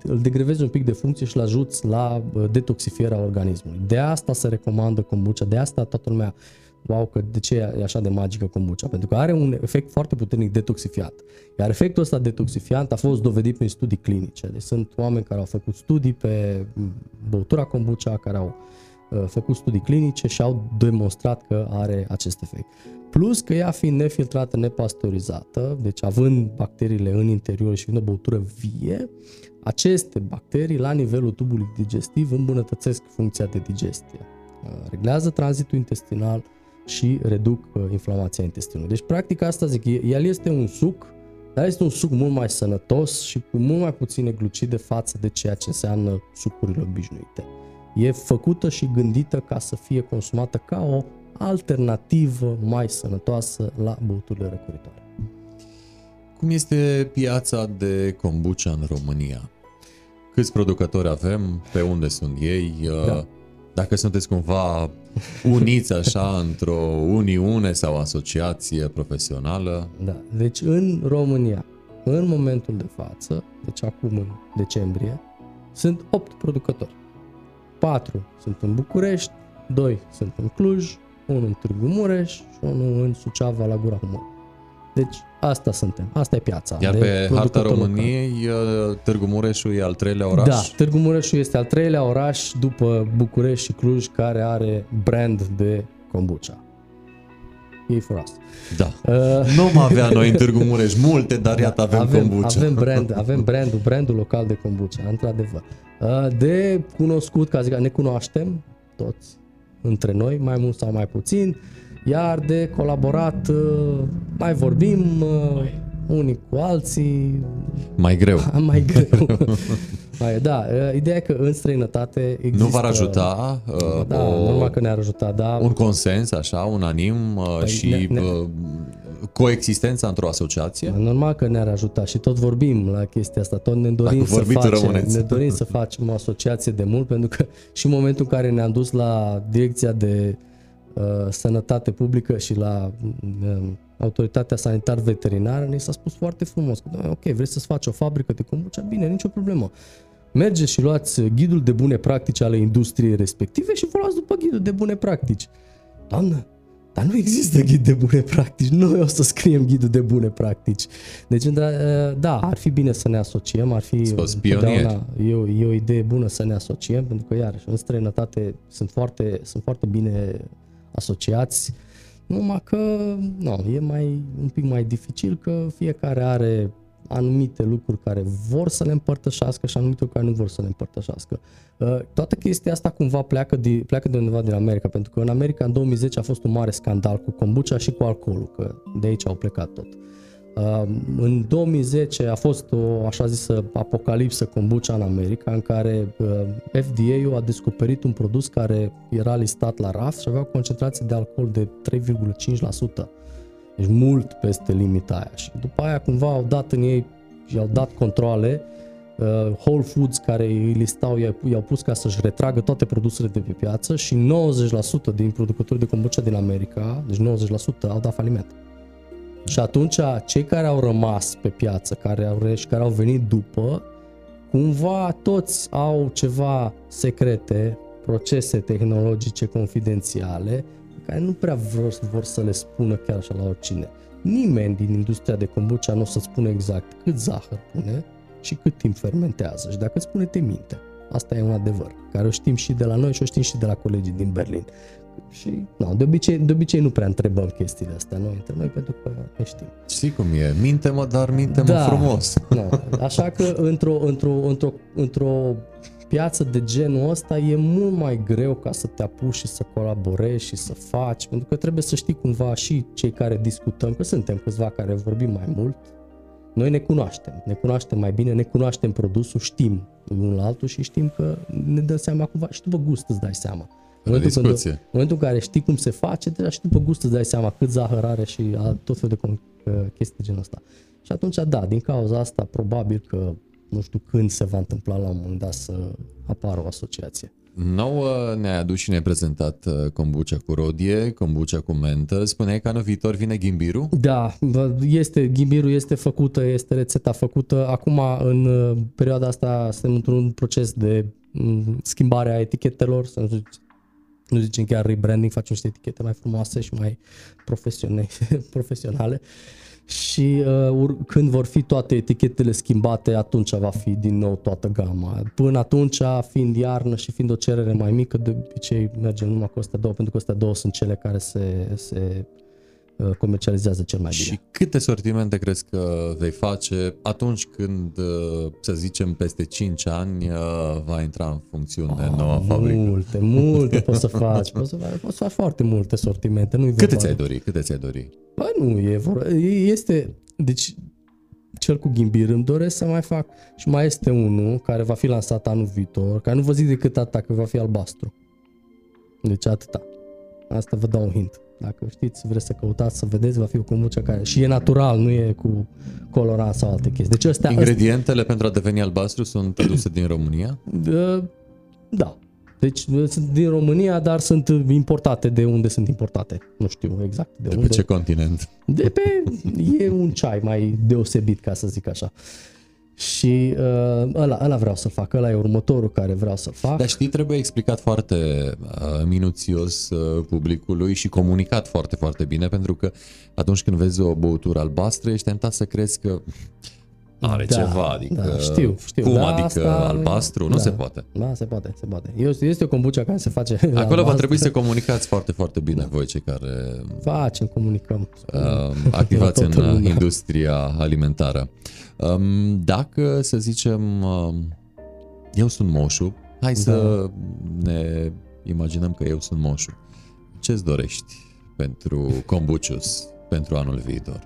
îl degrevezi un pic de funcție și îl ajuți la detoxifierea organismului. De asta se recomandă kombucha, de asta toată lumea, wow, că de ce e așa de magică kombucha? Pentru că are un efect foarte puternic detoxifiant. Iar efectul ăsta detoxifiant a fost dovedit prin studii clinice. Deci sunt oameni care au făcut studii pe băutura kombucha, care au făcut studii clinice și au demonstrat că are acest efect. Plus că ea fiind nefiltrată, nepasteurizată, deci având bacteriile în interior și fiind o băutură vie, aceste bacterii la nivelul tubului digestiv îmbunătățesc funcția de digestie. Reglează tranzitul intestinal și reduc inflamația intestinului. Deci practic asta zic, el este un suc, dar este un suc mult mai sănătos și cu mult mai puține glucide față de ceea ce înseamnă sucurile obișnuite. E făcută și gândită ca să fie consumată ca o alternativă mai sănătoasă la băuturile răcoritoare. Cum este piața de kombucha în România? Câți producători avem? Pe unde sunt ei? Da. Dacă sunteți cumva uniți așa într-o uniune sau asociație profesională? Da, deci în România, în momentul de față, deci acum în decembrie, sunt 8 producători. 4 sunt în București, 2 sunt în Cluj, 1 în Târgu Mureș și 1 în Suceava la Gura Humor. Deci asta suntem, asta e piața. Iar pe harta României, Târgu Mureșul e al 3-lea oraș? Da, Târgu Mureșul este al 3-lea oraș după București și Cluj care are brand de kombucha. Ei fără asta. Da. Nu avea noi în Târgu Mureș multe, dar iată avem kombucha. Avem brandul local de kombucha, într-adevăr. De cunoscut, ca zic, ne cunoaștem toți între noi, mai mult sau mai puțin, iar de colaborat mai vorbim unii cu alții. Mai greu. Da, ideea e că în străinătate există... Nu v-ar ajuta? Da, normal că ne-ar ajuta, da. Un consens, așa, unanim și coexistența într-o asociație? Normal că ne-ar ajuta și tot vorbim la chestia asta, tot ne dorim să facem, o asociație de mult, pentru că și în momentul în care ne-am dus la direcția de sănătate publică și la autoritatea sanitar-veterinară, ne s-a spus foarte frumos că ok, vrei să-ți faci o fabrică de kombucha? Bine, nicio problemă. Mergeți și luați ghidul de bune practici ale industriei respective și vă luați după ghidul de bune practici. Doamnă, dar nu există ghid de bune practici, noi o să scriem ghidul de bune practici. Deci, da, ar fi bine să ne asociem, ar fi e o idee bună să ne asociem, pentru că, iarăși, în străinătate sunt foarte bine asociați, numai că e un pic mai dificil, că fiecare are anumite lucruri care vor să le împărtășească și anumite lucruri care nu vor să le împărtășească. Toată chestia asta cumva pleacă de undeva din America, pentru că în America în 2010 a fost un mare scandal cu kombucha și cu alcoolul, că de aici au plecat tot. În 2010 a fost o așa zisă apocalipsă kombucha în America, în care FDA-ul a descoperit un produs care era listat la raft și avea o concentrație de alcool de 3,5%. Deci mult peste limita aia. Și după aia cumva au dat în ei și au dat controle. Whole Foods, care îi listau, i-au pus ca să-și retragă toate produsele de pe piață și 90% din producătorii de kombucha din America, deci 90% au dat faliment. Și atunci cei care au rămas pe piață, care au venit după, cumva toți au ceva secrete, procese tehnologice confidențiale, care nu prea vor să le spună chiar așa la oricine. Nimeni din industria de kombucha nu o să spună exact cât zahăr pune și cât timp fermentează. Și dacă îți spune, te minte. Asta e un adevăr, care o știm și de la noi și o știm și de la colegii din Berlin. Și de obicei nu prea întrebăm chestiile astea noi între noi, pentru că ne știm. Știi cum e, minte-mă, dar minte-mă frumos. Așa că într-o piață de genul ăsta e mult mai greu ca să te apuci și să colaborezi și să faci, pentru că trebuie să știi cumva și cei care discutăm, că suntem câțiva care vorbim mai mult, Noi ne cunoaștem, ne cunoaștem mai bine, ne cunoaștem produsul, știm unul la altul și știm că ne dăm seama cumva și după gust îți dai seama. În momentul în care știi cum se face, deja și după gust îți dai seama cât zahăr are și tot fel de chestii de genul ăsta. Și atunci, da, din cauza asta, probabil că nu știu când se va întâmpla la un moment dat să apară o asociație. Nouă ne-ai adus și ne-ai prezentat kombucha cu rodie, kombucha cu mentă. Spuneai că anul viitor vine ghimbirul? Da, ghimbirul este făcută, este rețeta făcută. Acum, în perioada asta, suntem într-un proces de schimbare a etichetelor, nu zicem chiar rebranding, facem niște etichete mai frumoase și mai profesionale. Și când vor fi toate etichetele schimbate, atunci va fi din nou toată gama. Până atunci, fiind iarnă și fiind o cerere mai mică, de obicei mergem numai cu astea două, pentru că astea două sunt cele care se comercializează cel mai bine. Și câte sortimente crezi că vei face atunci când, să zicem, peste 5 ani va intra în funcțiune noua fabrică? Multe, multe poți să faci. Poți să faci foarte multe sortimente. Nu-i câte ți-ai dori? Bă, nu, deci, cel cu ghimbir îmi doresc să mai fac. Și mai este unul care va fi lansat anul viitor, care nu vă zic decât atâta, că va fi albastru. Deci atâta. Asta vă dau un hint. Dacă știți, vreți să căutați, să vedeți, va fi o kombucha care și e natural, nu e cu colorant sau alte chestii. Deci ingredientele pentru a deveni albastru sunt aduse din România? Da. Deci sunt din România, dar sunt importate. De unde sunt importate? Nu știu exact de unde. De pe ce continent? E un ceai mai deosebit, ca să zic așa. Și ăla vreau să fac, ăla e următorul care vreau să fac. Dar știi, trebuie explicat foarte minuțios publicului și comunicat foarte, foarte bine, pentru că atunci când vezi o băutură albastră, ești tentat să crezi că are ceva, adică știu. Cum, da, adică asta, albastru? Nu se poate. Da, se poate. Este o kombucha care se face acolo albastru. Va trebui să comunicați foarte, foarte bine voi cei care comunicăm. Activați în industria alimentară. Dacă, să zicem, eu sunt moșu, hai să ne imaginăm că eu sunt moșu. Ce-ți dorești pentru Combucius pentru anul viitor?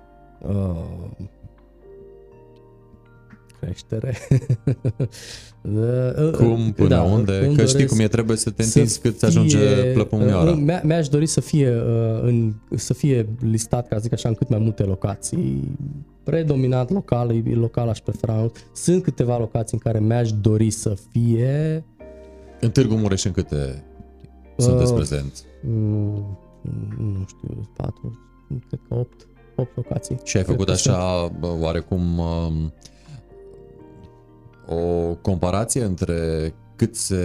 Creștere. Cum, până unde? Că știi cum e, trebuie să te întinzi cât să ajunge plăpumioara. Mi-aș dori să fie listat, ca zic așa, în cât mai multe locații. Predominant local aș prefera. Sunt câteva locații în care mi-aș dori să fie. În Târgu Mureș în câte sunteți prezenți? Nu știu, 4, cred că 8 locații. Și ai făcut așa oarecum o comparație între cât se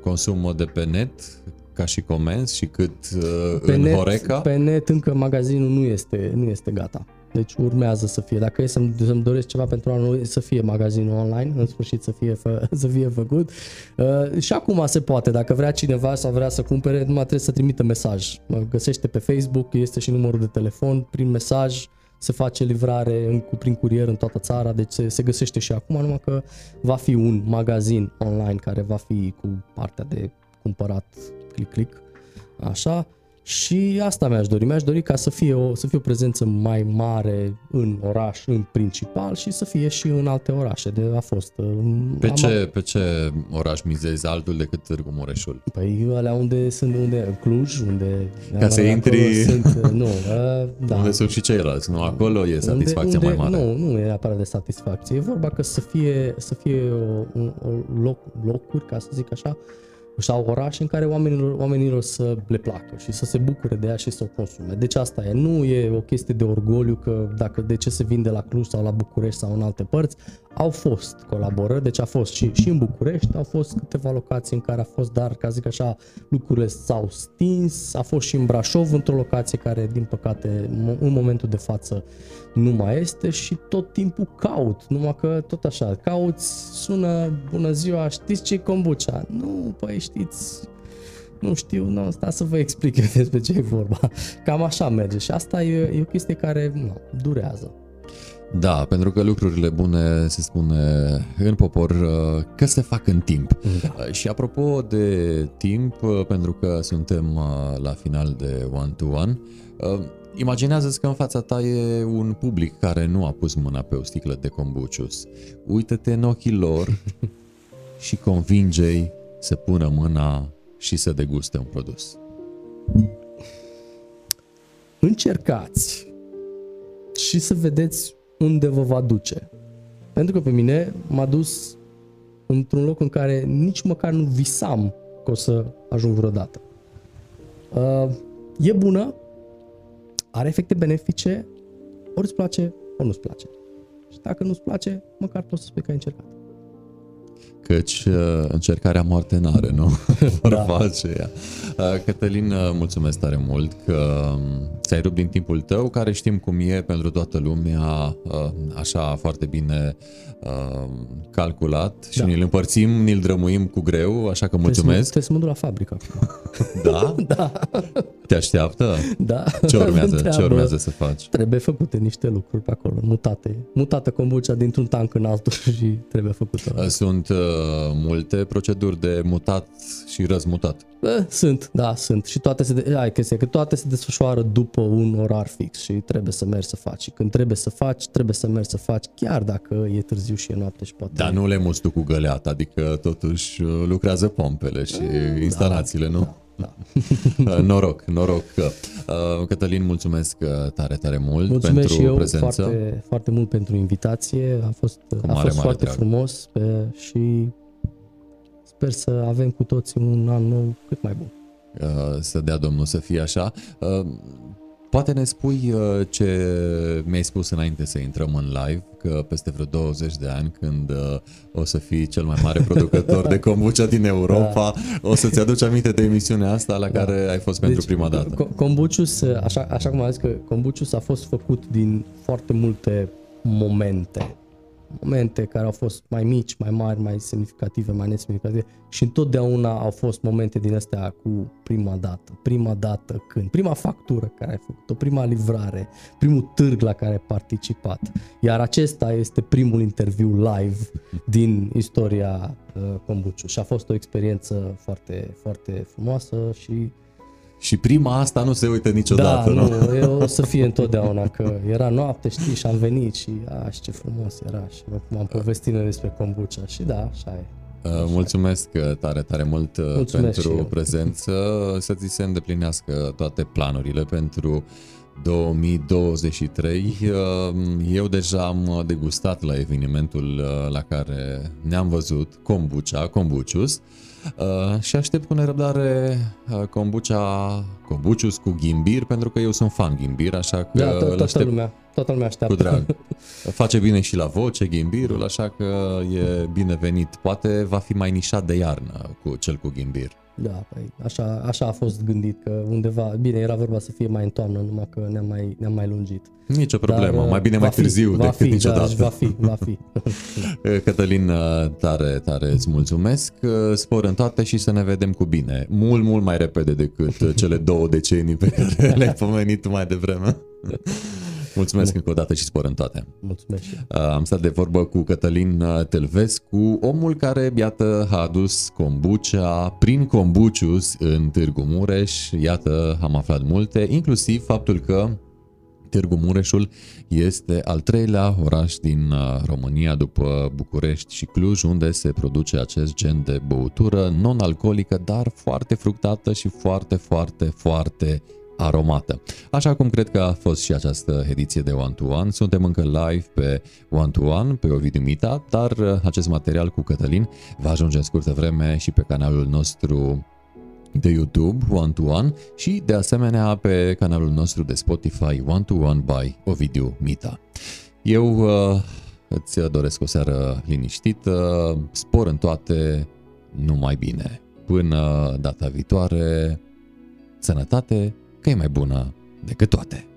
consumă de pe net ca și comenzi și cât în Horeca? Pe net încă magazinul nu este gata. Deci urmează să fie. Dacă e să-mi doresc ceva pentru anul, să fie magazinul online, în sfârșit să fie făcut. Și acum se poate. Dacă vrea cineva sau vrea să cumpere, numai trebuie să trimită mesaj. Mă găsește pe Facebook, este și numărul de telefon, prin mesaj. Se face livrare prin curier în toată țara, deci se găsește și acum, numai că va fi un magazin online care va fi cu partea de cumpărat click-click, așa, și asta mi-aș dori ca să fie o prezență mai mare în oraș, în principal, și să fie și în alte orașe de a fost. Pe ce oraș mizezi altul decât Târgu Mureșul? Păi alea unde Cluj, unde ca să intri sunt, nu, da. Unde sunt și ceilalți, nu? Acolo e satisfacția mai mare. Nu e neapărat de satisfacție, e vorba că să fie locuri, ca să zic așa, sau oraș în care oamenilor să le placă și să se bucure de ea și să o consume. Deci asta e. Nu e o chestie de orgoliu că de ce se vinde la Cluj sau la București sau în alte părți. Au fost colaborări, deci a fost și în București, au fost câteva locații în care a fost, dar ca zic așa, lucrurile s-au stins. A fost și în Brașov într-o locație care, din păcate, în momentul de față nu mai este și tot timpul caut, numai că tot așa, cauți, sună, bună ziua, știți ce e kombucha? Nu, păi știți, nu știu, nu, stai să vă explic despre ce e vorba. Cam așa merge și asta e o chestie care durează. Da, pentru că lucrurile bune, se spune în popor, că se fac în timp. Da. Și apropo de timp, pentru că suntem la final de one-to-one, imaginează-ți că în fața ta e un public care nu a pus mâna pe o sticlă de Combucius. Uită-te în ochii lor și convinge-i să pună mâna și să deguste un produs. Încercați și să vedeți unde vă va duce. Pentru că pe mine m-a dus într-un loc în care nici măcar nu visam că o să ajung vreodată. E bună, are efecte benefice, ori îți place, ori nu-ți place. Și dacă nu-ți place, măcar poți să spui că ai încercat. Căci încercarea moarte n-are, nu? Vorba aceea. Cătălin, mulțumesc tare mult că ți-ai rupt din timpul tău, care știm cum e pentru toată lumea, așa foarte bine calculat, și ne-l împărțim, ne-l drămuim cu greu, așa că mulțumesc. Trebuie să mă duc la fabrică. Da? Da. Te așteaptă? Da. Ce urmează să faci? Trebuie făcute niște lucruri pe acolo, mutate. Mutată kombucha dintr-un tank în altul și trebuie făcută. Sunt multe proceduri de mutat și răzmutat. Sunt. Și toate se desfășoară după un orar fix și trebuie să mergi să faci. Și când trebuie să faci, chiar dacă e târziu și e noapte și poate... Dar nu le muți tu cu găleata, adică totuși lucrează pompele și instalațiile, nu? Da. Noroc. Cătălin, mulțumesc tare mult pentru prezență. Mulțumesc foarte, foarte mult pentru invitație. A fost foarte frumos și sper să avem cu toții un an nou cât mai bun. Să dea Domnul să fie așa. Poate ne spui ce mi-ai spus înainte să intrăm în live, că peste vreo 20 de ani, când o să fii cel mai mare producător de kombucha din Europa, o să-ți aduci aminte de emisiunea asta la care ai fost pentru prima dată. Kombucius, așa cum am zis, că Kombucius a fost făcut din foarte multe momente care au fost mai mici, mai mari, mai semnificative, mai nesemnificative, și întotdeauna au fost momente din astea cu prima dată când, prima factură care ai făcut-o, prima livrare, primul târg la care ai participat, iar acesta este primul interviu live din istoria Kombucha și a fost o experiență foarte, foarte frumoasă și prima asta nu se uită niciodată. O să fie întotdeauna, că era noapte, știi, și am venit și ce frumos era și cum am povestit despre kombucha și așa e. Mulțumesc tare mult pentru prezență, să ți se îndeplinească toate planurile pentru 2023. Eu deja am degustat la evenimentul la care ne-am văzut Kombucius. Și aștept cu nerăbdare Kombucius cu ghimbir, pentru că eu sunt fan ghimbir, așa că toată lumea așteaptă. Cu drag. Face bine și la voce ghimbirul, așa că e binevenit. Poate va fi mai nișat de iarnă cu cel cu ghimbir. Da, așa a fost gândit, că undeva, bine, era vorba să fie mai în toamnă, numai că ne-am mai lungit. Nici o problemă, dar mai bine mai târziu decât niciodată. Va fi. Cătălin, tare îți mulțumesc, spor în toate și să ne vedem cu bine. Mult mai repede decât cele 2 decenii pe care le-ai pomenit mai devreme. Mulțumesc încă o dată și spor în toate. Mulțumesc. Am stat de vorbă cu Cătălin Tâlvescu, omul care, iată, a adus kombucha prin Kombucius în Târgu Mureș. Iată, am aflat multe, inclusiv faptul că Târgu Mureșul este al 3-lea oraș din România după București și Cluj, unde se produce acest gen de băutură non-alcoolică, dar foarte fructată și foarte aromată. Așa cum cred că a fost și această ediție de One to One. Suntem încă live pe One to One, pe Ovidiu Mita, dar acest material cu Cătălin va ajunge în scurtă vreme și pe canalul nostru de YouTube, One to One, și de asemenea pe canalul nostru de Spotify, One to One by Ovidiu Mita. Eu îți doresc o seară liniștită, spor în toate, numai bine. Până data viitoare, sănătate, că e mai bună decât toate.